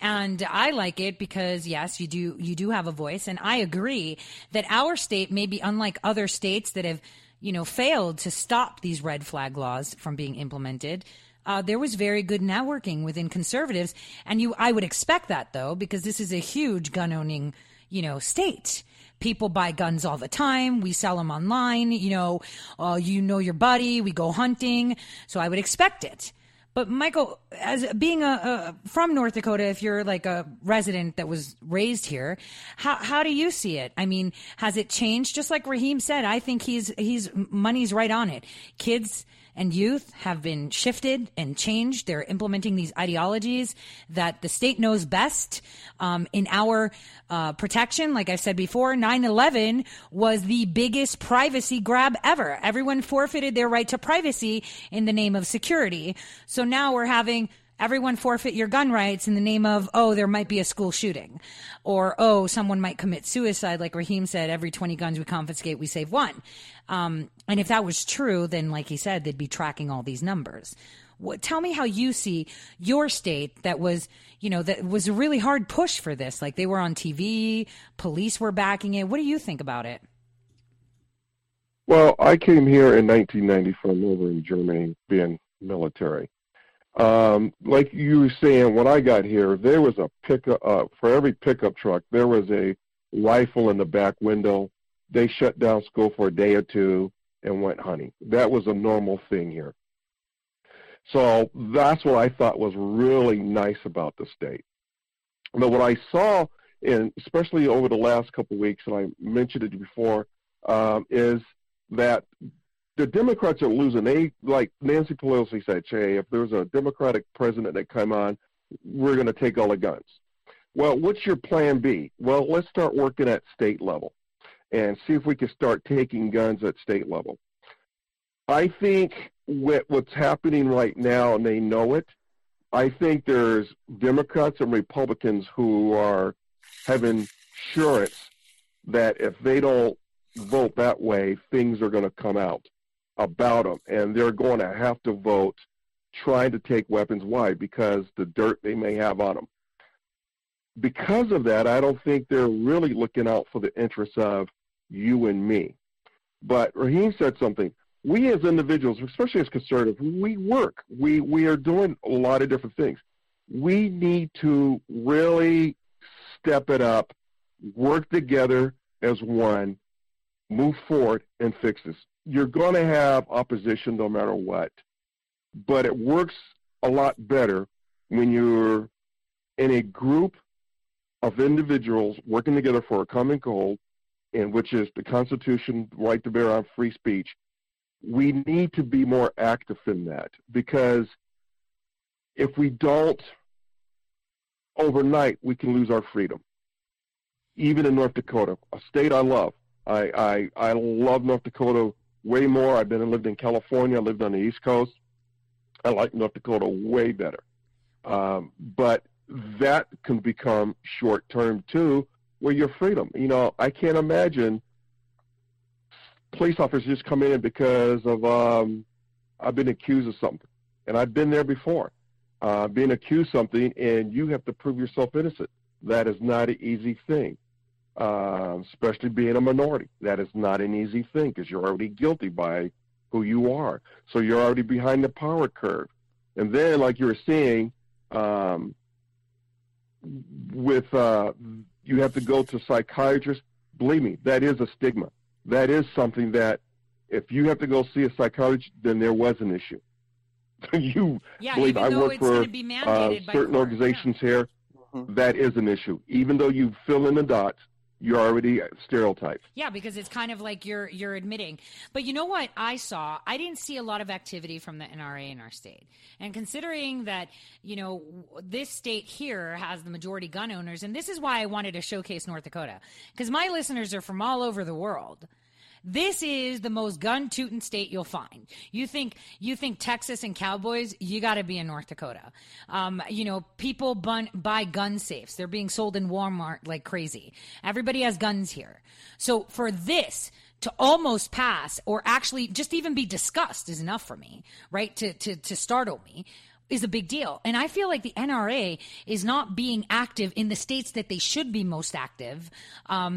And I like it because, yes, you do have a voice. And I agree that our state may be unlike other states that have, you know, failed to stop these red flag laws from being implemented. There was very good networking within conservatives, and I would expect that, though, because this is a huge gun-owning, you know, state. People buy guns all the time. We sell them online. You know your buddy. We go hunting. So I would expect it. But Michael, as being from North Dakota, if you're like a resident that was raised here, how do you see it? I mean, has it changed? Just like Raheem said, I think he's money's right on it. Kids and youth have been shifted and changed. They're implementing these ideologies that the state knows best in our protection. Like I said before, 9/11 was the biggest privacy grab ever. Everyone forfeited their right to privacy in the name of security. So now we're having everyone forfeit your gun rights in the name of, oh, there might be a school shooting, or, oh, someone might commit suicide. Like Raheem said, every 20 guns we confiscate, we save one. And if that was true, then like he said, they'd be tracking all these numbers. Tell me how you see your state that was, you know, that was a really hard push for this. Like, they were on TV, police were backing it. What do you think about it? Well, I came here in 1990 from over in Germany being military. Like you were saying, when I got here, there was a pickup, for every pickup truck, there was a rifle in the back window. They shut down school for a day or two and went hunting. That was a normal thing here. So that's what I thought was really nice about the state. But what I saw, and especially over the last couple of weeks, and I mentioned it before, is that the Democrats are losing. They, like Nancy Pelosi said, hey, if there's a Democratic president that come on, we're going to take all the guns. Well, what's your plan B? Well, let's start working at state level and see if we can start taking guns at state level. I think what's happening right now, and they know it, I think there's Democrats and Republicans who are having assurance that if they don't vote that way, things are going to come out about them, and they're going to have to vote trying to take weapons. Why? Because the dirt they may have on them. Because of that, I don't think they're really looking out for the interests of you and me. But Raheem said something. We as individuals, especially as conservatives, we work. We are doing a lot of different things. We need to really step it up, work together as one, move forward, and fix this. You're going to have opposition no matter what, but it works a lot better when you're in a group of individuals working together for a common goal, and which is the Constitution, right to bear on free speech. We need to be more active in that, because if we don't, overnight we can lose our freedom. Even in North Dakota, a state I love. I love North Dakota way more. I've been and lived in California. I lived on the East Coast. I like North Dakota way better. But that can become short-term, too, where your freedom. You know, I can't imagine police officers just come in because of I've been accused of something. And I've been there before, being accused of something, and you have to prove yourself innocent. That is not an easy thing, especially being a minority. That is not an easy thing, because you're already guilty by who you are. So you're already behind the power curve. And then, like you were saying, you have to go to psychiatrists. Believe me, that is a stigma. That is something that if you have to go see a psychologist, then there was an issue. I work for certain organizations here. Mm-hmm. That is an issue. Even though you fill in the dots, you're already stereotyped. Yeah, because it's kind of like you're admitting. But you know what I saw? I didn't see a lot of activity from the NRA in our state. And considering that, you know, this state here has the majority gun owners, and this is why I wanted to showcase North Dakota, because my listeners are from all over the world. This is the most gun-tooting state you'll find. You think Texas and cowboys? You got to be in North Dakota. You know, people buy gun safes. They're being sold in Walmart like crazy. Everybody has guns here. So for this to almost pass, or actually just even be discussed, is enough for me, right? To startle me is a big deal. And I feel like the NRA is not being active in the states that they should be most active, that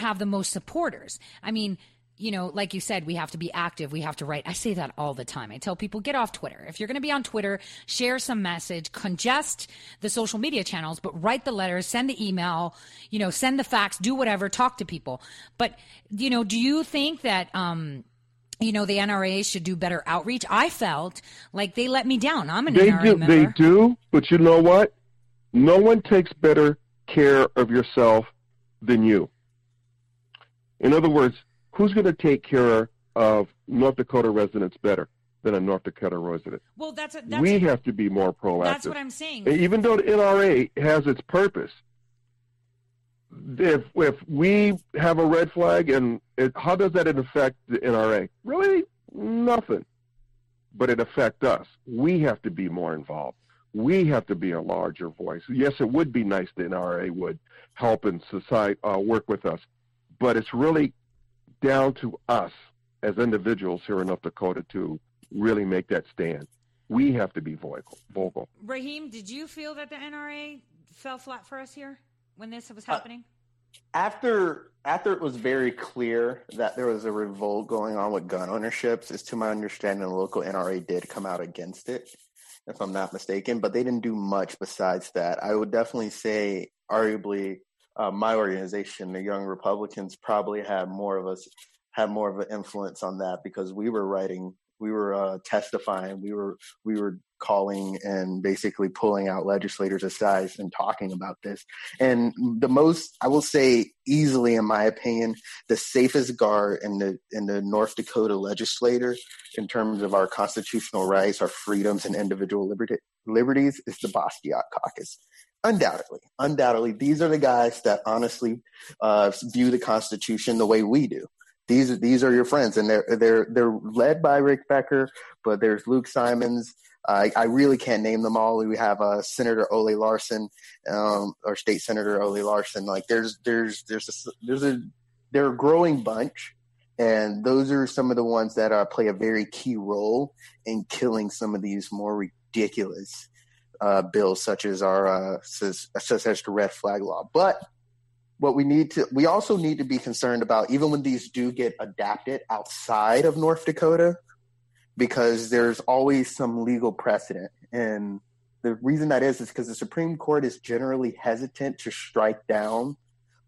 have the most supporters. I mean, you know, like you said, we have to be active. We have to write. I say that all the time. I tell people, get off Twitter. If you're going to be on Twitter, share some message, congest the social media channels, but write the letters, send the email, you know, send the fax, do whatever, talk to people. But, you know, do you think that, you know, the NRA should do better outreach? I felt like they let me down. I'm an NRA member. They do, but you know what? No one takes better care of yourself than you. In other words, who's going to take care of North Dakota residents better than a North Dakota resident? Well, we have to be more proactive. That's what I'm saying. And even though the NRA has its purpose, if we have a red flag, and how does that affect the NRA? Really, nothing. But it affects us. We have to be more involved. We have to be a larger voice. Yes, it would be nice the NRA would help and society work with us, but it's really down to us as individuals here in North Dakota to really make that stand. We have to be vocal. Raheem, did you feel that the NRA fell flat for us here when this was happening? After it was very clear that there was a revolt going on with gun ownerships, is to my understanding the local NRA did come out against it. if I'm not mistaken, but they didn't do much besides that. I would definitely say, arguably, my organization, the Young Republicans, probably had more of an influence on that, because we were writing, we were testifying, we were calling and basically pulling out legislators aside and talking about this. And the most, I will say, easily, in my opinion, the safest guard in the North Dakota legislature in terms of our constitutional rights, our freedoms, and individual liberties is the Bastiat Caucus. Undoubtedly, these are the guys that honestly view the Constitution the way we do. These are your friends, and they're led by Rick Becker, but there's Luke Simons. I really can't name them all. We have Senator Ole Larson, or State Senator Ole Larson. Like they're a growing bunch, and those are some of the ones that play a very key role in killing some of these more ridiculous bills, such as such as the red flag law. But what we also need to be concerned about, even when these do get adapted outside of North Dakota, because there's always some legal precedent. And the reason that is because the Supreme Court is generally hesitant to strike down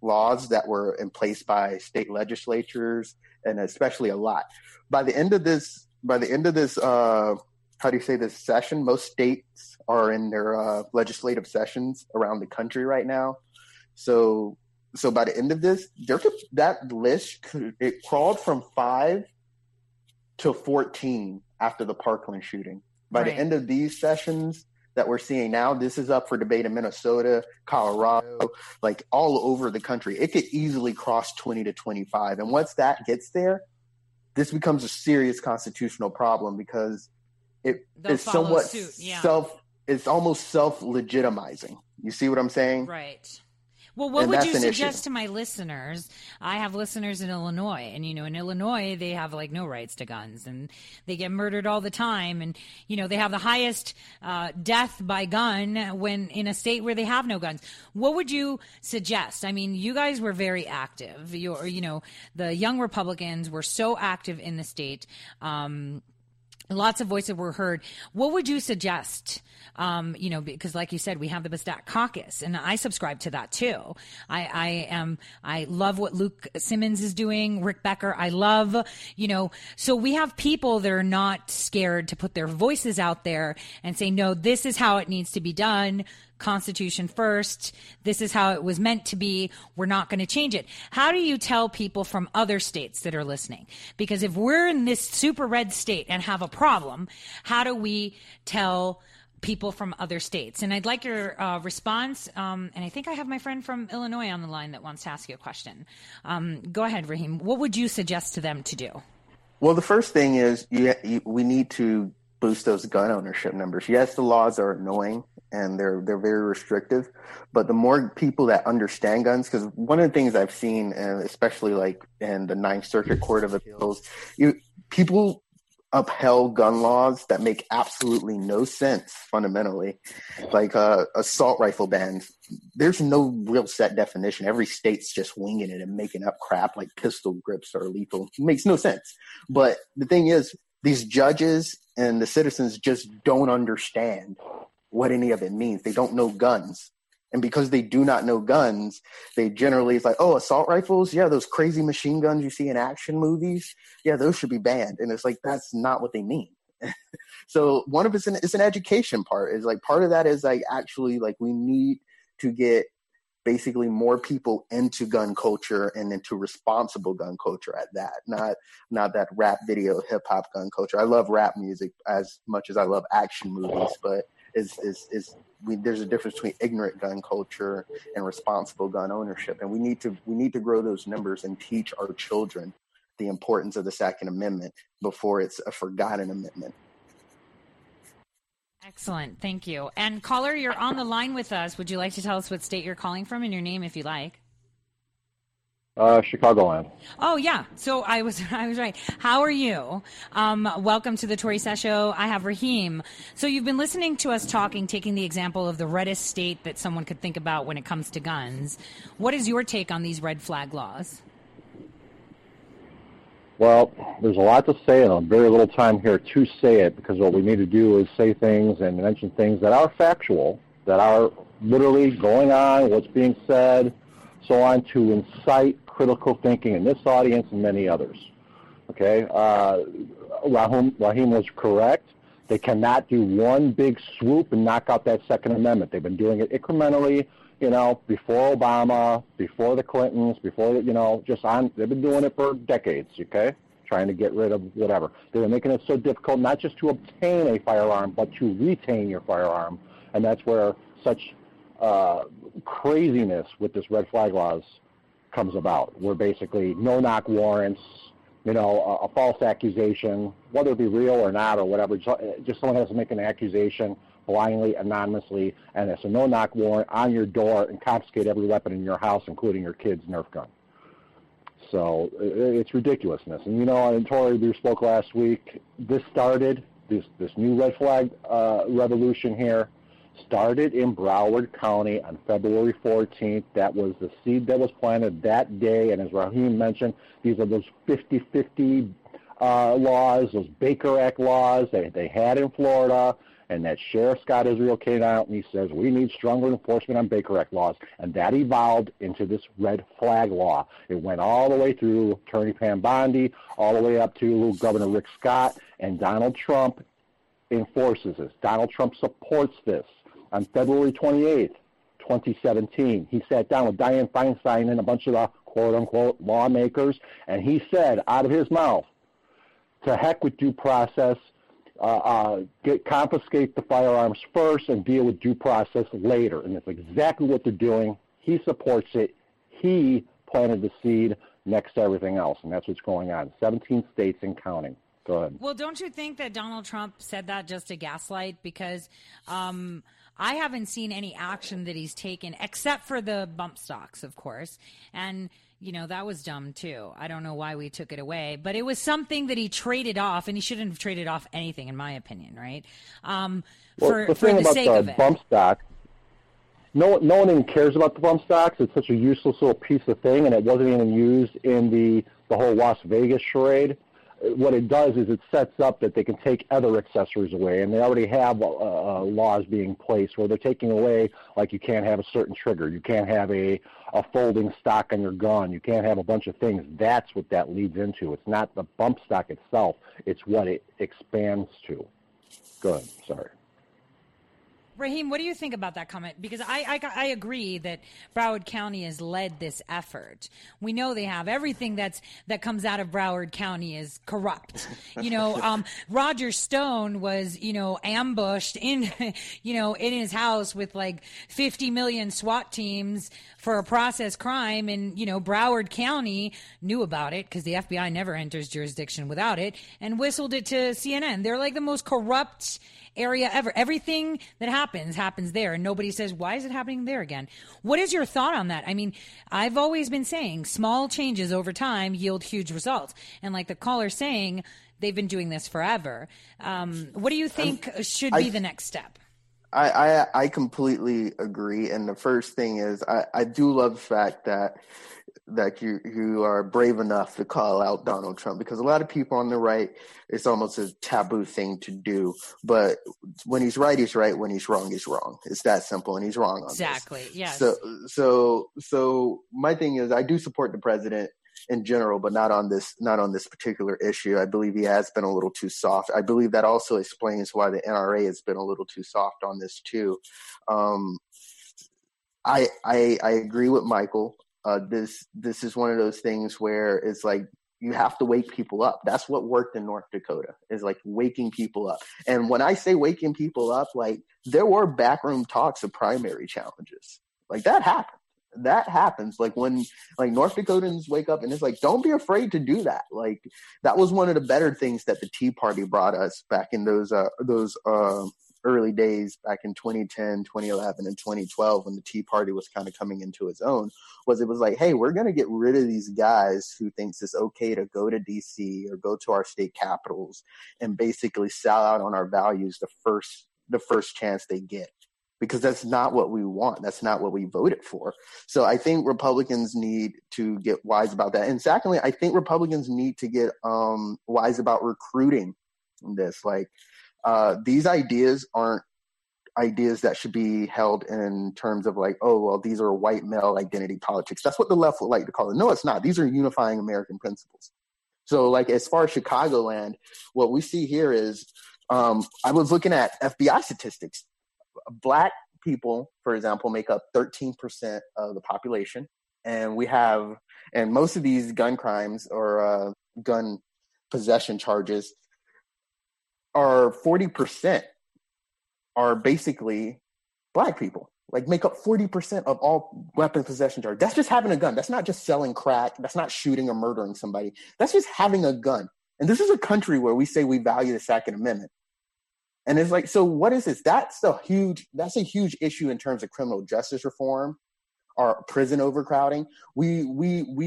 laws that were in place by state legislatures, and especially a lot. By the end of this, this session, most states are in their legislative sessions around the country right now. So by the end of this, that list, it crawled from 5 to 14 after the Parkland shooting. By the end of these sessions that we're seeing now, this is up for debate in Minnesota, Colorado, like all over the country. It could easily cross 20 to 25. And once that gets there, this becomes a serious constitutional problem, because it is somewhat it's almost self-legitimizing. You see what I'm saying? Right. Well, what would you suggest to my listeners? I have listeners in Illinois, and, in Illinois, they have no rights to guns, and they get murdered all the time. And, they have the highest death by gun when in a state where they have no guns. What would you suggest? I mean, you guys were very active. The Young Republicans were so active in the state. Lots of voices were heard. What would you suggest? Because like you said, we have the Bastiat Caucus, and I subscribe to that too. I love what Luke Simmons is doing, Rick Becker. I love, so we have people that are not scared to put their voices out there and say, no, this is how it needs to be done. Constitution first. This is how it was meant to be. We're not going to change it. How do you tell people from other states that are listening? Because if we're in this super red state and have a problem, how do we tell people from other states? And I'd like your response. And I think I have my friend from Illinois on the line that wants to ask you a question. Go ahead, Raheem. What would you suggest to them to do? Well, the first thing is we need to boost those gun ownership numbers. Yes, the laws are annoying and they're very restrictive, but the more people that understand guns, because one of the things I've seen, and especially in the Ninth Circuit Court of Appeals, people upheld gun laws that make absolutely no sense fundamentally, like assault rifle bans. There's no real set definition. Every state's just winging it and making up crap like pistol grips are lethal. It makes no sense. But the thing is, these judges and the citizens just don't understand what any of it means. They don't know guns. And because they do not know guns, they generally, it's like, oh, assault rifles? Yeah, those crazy machine guns you see in action movies? Yeah, those should be banned. And it's like, that's not what they mean. So one of it's an education part. It's like part of that is actually we need to get basically more people into gun culture and into responsible gun culture at that, not that rap video hip hop gun culture. I love rap music as much as I love action movies, but there's a difference between ignorant gun culture and responsible gun ownership. And we need to grow those numbers and teach our children the importance of the Second Amendment before it's a forgotten amendment. Excellent. Thank you. And caller, you're on the line with us. Would you like to tell us what state you're calling from and your name, if you like? Chicagoland. Oh, yeah. So I was right. How are you? Welcome to the Tory Says Show. I have Raheem. So you've been listening to us talking, taking the example of the reddest state that someone could think about when it comes to guns. What is your take on these red flag laws? Well, there's a lot to say and very little time here to say it, because what we need to do is say things and mention things that are factual, that are literally going on, what's being said, so on, to incite critical thinking in this audience and many others. Okay, Raheem was correct. They cannot do one big swoop and knock out that Second Amendment. They've been doing it incrementally, you know, before Obama, before the Clintons, before, you know, just on, they've been doing it for decades, okay, trying to get rid of whatever. They were making it so difficult not just to obtain a firearm, but to retain your firearm, and that's where such craziness with this red flag laws comes about, where basically no-knock warrants, you know, a false accusation, whether it be real or not or whatever, just someone has to make an accusation blindly, anonymously, and it's a no-knock warrant on your door and confiscate every weapon in your house, including your kid's Nerf gun. So it's ridiculousness. And, you know, and Tory, we spoke last week, this started, this new red flag revolution here, started in Broward County on February 14th. That was the seed that was planted that day, and as Raheem mentioned, these are those 50-50 laws, those Baker Act laws that they had in Florida, and that Sheriff Scott Israel came out and he says, we need stronger enforcement on Baker Act laws, and that evolved into this red flag law. It went all the way through Attorney Pam Bondi, all the way up to Governor Rick Scott, and Donald Trump enforces this. Donald Trump supports this. On February 28th, 2017, he sat down with Dianne Feinstein and a bunch of the quote-unquote lawmakers, and he said out of his mouth, to heck with due process, confiscate the firearms first and deal with due process later. And that's exactly what they're doing. He supports it. He planted the seed next to everything else, and that's what's going on. 17 states and counting. Go ahead. Well, don't you think that Donald Trump said that just to gaslight? Because I haven't seen any action that he's taken, except for the bump stocks, of course. And, you know, that was dumb, too. I don't know why we took it away. But it was something that he traded off, and he shouldn't have traded off anything, in my opinion, right? For the sake of it. Bump stock, no one even cares about the bump stocks. It's such a useless little piece of thing, and it wasn't even used in the whole Las Vegas charade. What it does is it sets up that they can take other accessories away, and they already have laws being placed where they're taking away, like you can't have a certain trigger, you can't have a folding stock on your gun, you can't have a bunch of things. That's what that leads into. It's not the bump stock itself, it's what it expands to. Go ahead, sorry. Raheem, what do you think about that comment? Because I agree that Broward County has led this effort. We know they have. Everything that comes out of Broward County is corrupt. You know, Roger Stone was, you know, ambushed in his house with like 50 million SWAT teams for a process crime. And, you know, Broward County knew about it because the FBI never enters jurisdiction without it, and whistled it to CNN. They're like the most corrupt area ever. Everything that happens there, and nobody says, why is it happening there again? What is your thought on that? I mean, I've always been saying small changes over time yield huge results, and like the caller's saying, they've been doing this forever. What do you think should be the next step? I completely agree, and the first thing is I do love the fact that you are brave enough to call out Donald Trump, because a lot of people on the right, it's almost a taboo thing to do. But when he's right, he's right. When he's wrong, he's wrong. It's that simple, and he's wrong on exactly. This. Yes. So my thing is, I do support the president in general, but not on this particular issue. I believe he has been a little too soft. I believe that also explains why the NRA has been a little too soft on this too. I agree with Michael. This is one of those things where it's like you have to wake people up. That's what worked in North Dakota, is like waking people up. And when I say waking people up, like there were backroom talks of primary challenges. Like that happened. That happens. Like when North Dakotans wake up, and it's like, don't be afraid to do that. Like that was one of the better things that the Tea Party brought us back in those early days, back in 2010, 2011, and 2012, when the Tea Party was kind of coming into its own, it was like, hey, we're going to get rid of these guys who thinks it's okay to go to D.C. or go to our state capitals and basically sell out on our values the first chance they get. because that's not what we want. That's not what we voted for. So I think Republicans need to get wise about that. And secondly, I think Republicans need to get wise about recruiting this. Like, these ideas aren't ideas that should be held in terms of like, oh, well, these are white male identity politics. That's what the left would like to call it. No, it's not. These are unifying American principles. So like as far as Chicagoland, what we see here is I was looking at FBI statistics. Black people, for example, make up 13% of the population. And we have, and most of these gun crimes or gun possession charges are 40% are basically black people, like make up 40% of all weapon possession charges. That's just having a gun. That's not just selling crack. That's not shooting or murdering somebody. That's just having a gun. And this is a country where we say we value the Second Amendment. And it's like, so what is this? That's a huge issue in terms of criminal justice reform or prison overcrowding. We're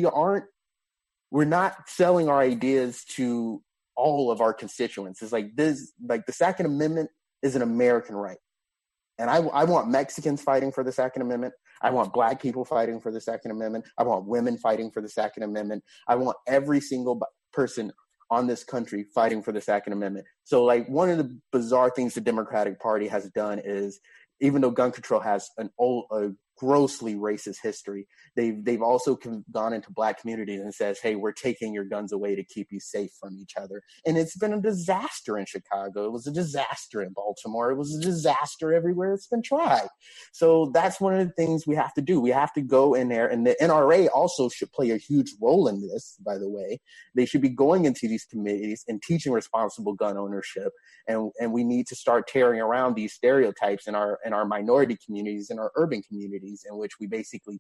not selling our ideas to all of our constituents. It's like this, like the Second Amendment is an American right. And I want Mexicans fighting for the Second Amendment. I want Black people fighting for the Second Amendment. I want women fighting for the Second Amendment. I want every single person on this country fighting for the Second Amendment. So like one of the bizarre things the Democratic Party has done is, even though gun control has a grossly racist history, they've also gone into Black communities and says, hey, we're taking your guns away to keep you safe from each other. And it's been a disaster in Chicago. It was a disaster in Baltimore. It was a disaster everywhere it's been tried. So that's one of the things we have to do. We have to go in there, and the NRA also should play a huge role in this, by the way. They should be going into these communities and teaching responsible gun ownership. And we need to start tearing around these stereotypes in our minority communities, in our urban communities, in which we basically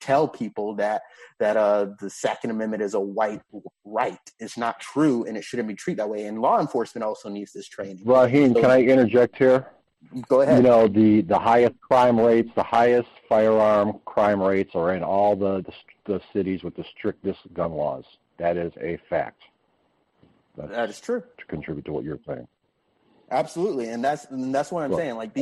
tell people that the Second Amendment is a white right. It's not true, and it shouldn't be treated that way. And law enforcement also needs this training. Raheem, so, can I interject here? Go ahead. You know, the highest crime rates, the highest firearm crime rates are in all the cities with the strictest gun laws. That is a fact. That is true. To contribute to what you're saying. Absolutely, and that's what I'm saying. Like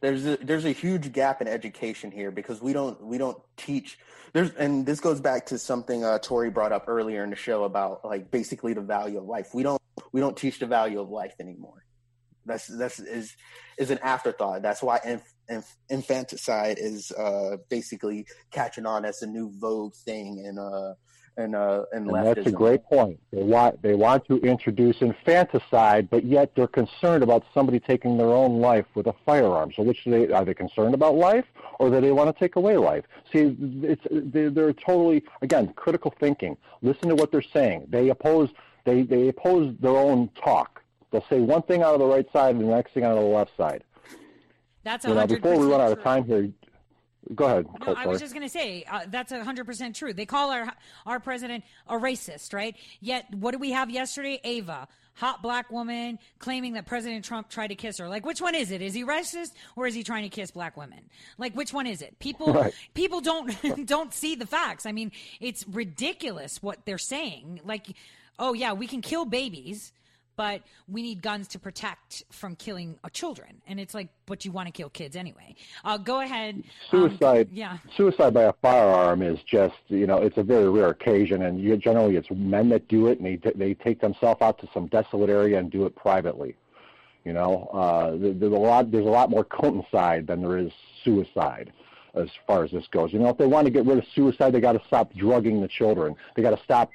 there's a huge gap in education here because we don't teach. And this goes back to something Tory brought up earlier in the show about like basically the value of life. We don't teach the value of life anymore. That's an afterthought. That's why infanticide is basically catching on as a new vogue thing and leftism. That's a great point. They want to introduce infanticide, but yet they're concerned about somebody taking their own life with a firearm. So which are they concerned about life, or do they want to take away life? See, they're totally, again, critical thinking. Listen to what they're saying. They oppose their own talk. They'll say one thing out of the right side and the next thing out of the left side. That's 100% true. Before we run out of time here. Go ahead. No, I was just going to say, that's 100% true. They call our president a racist, right? Yet, what did we have yesterday? Ava, hot black woman, claiming that President Trump tried to kiss her. Like, which one is it? Is he racist, or is he trying to kiss black women? Like, which one is it? People don't see the facts. I mean, it's ridiculous what they're saying. Like, oh, yeah, we can kill babies, but we need guns to protect from killing children. And it's like, but you want to kill kids anyway. Go ahead. Suicide by a firearm is just, you know, it's a very rare occasion. And generally it's men that do it, and they take themselves out to some desolate area and do it privately. You know, there's a lot more coincide than there is suicide as far as this goes. You know, if they want to get rid of suicide, they got to stop drugging the children. They got to stop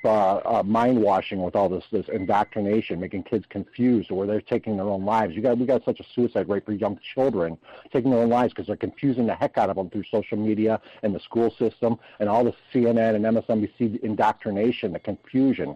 mind washing with all this indoctrination, making kids confused where they're taking their own lives. We got such a suicide rate for young children taking their own lives because they're confusing the heck out of them through social media and the school system and all the CNN and MSNBC indoctrination, the confusion.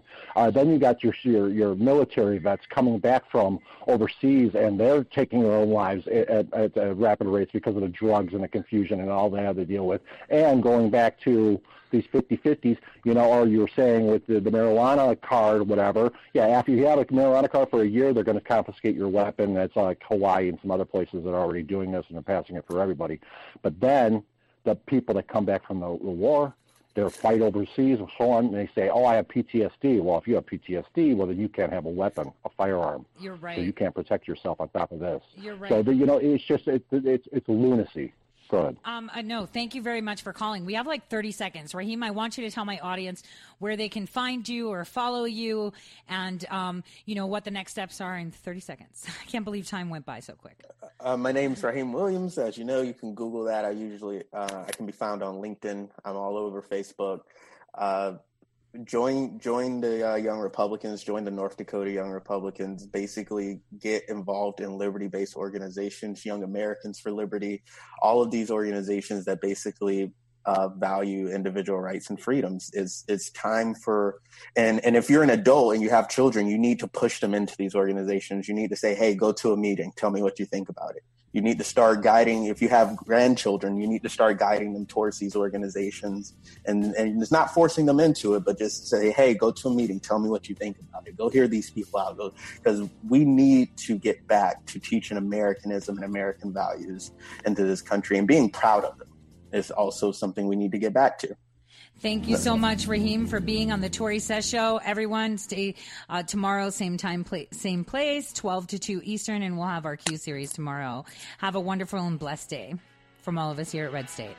Then you got your military vets coming back from overseas, and they're taking their own lives at rapid rates because of the drugs and the confusion and all they have to deal with. And going back to these 50-50s, you know, or you were saying with the marijuana card, whatever. Yeah, after you have a marijuana card for a year, they're going to confiscate your weapon. That's like Hawaii and some other places that are already doing this, and they're passing it for everybody. But then the people that come back from the war their fight overseas and so on, and they say, oh, I have PTSD. Well, if you have PTSD, well, then you can't have a weapon, a firearm. You're right. So you can't protect yourself on top of this. You're right. So, you know, it's just, it's lunacy. Good. No, thank you very much for calling. We have like 30 seconds. Raheem, I want you to tell my audience where they can find you or follow you and, you know, what the next steps are in 30 seconds. I can't believe time went by so quick. My name's Raheem Williams. As you know, you can Google that. I can be found on LinkedIn. I'm all over Facebook. Join the Young Republicans, join the North Dakota Young Republicans, basically get involved in liberty-based organizations, Young Americans for Liberty, all of these organizations that basically value individual rights and freedoms. It's time for, and if you're an adult and you have children, you need to push them into these organizations. You need to say, hey, go to a meeting, tell me what you think about it. You need to start guiding, if you have grandchildren, you need to start guiding them towards these organizations, and it's not forcing them into it, but just say, hey, go to a meeting, tell me what you think about it, go hear these people out, because we need to get back to teaching Americanism and American values into this country, and being proud of them is also something we need to get back to. Thank you so much, Raheem, for being on the Tory Says Show. Everyone, stay tomorrow, same time, same place, 12 to 2 Eastern, and we'll have our Q series tomorrow. Have a wonderful and blessed day from all of us here at Red State.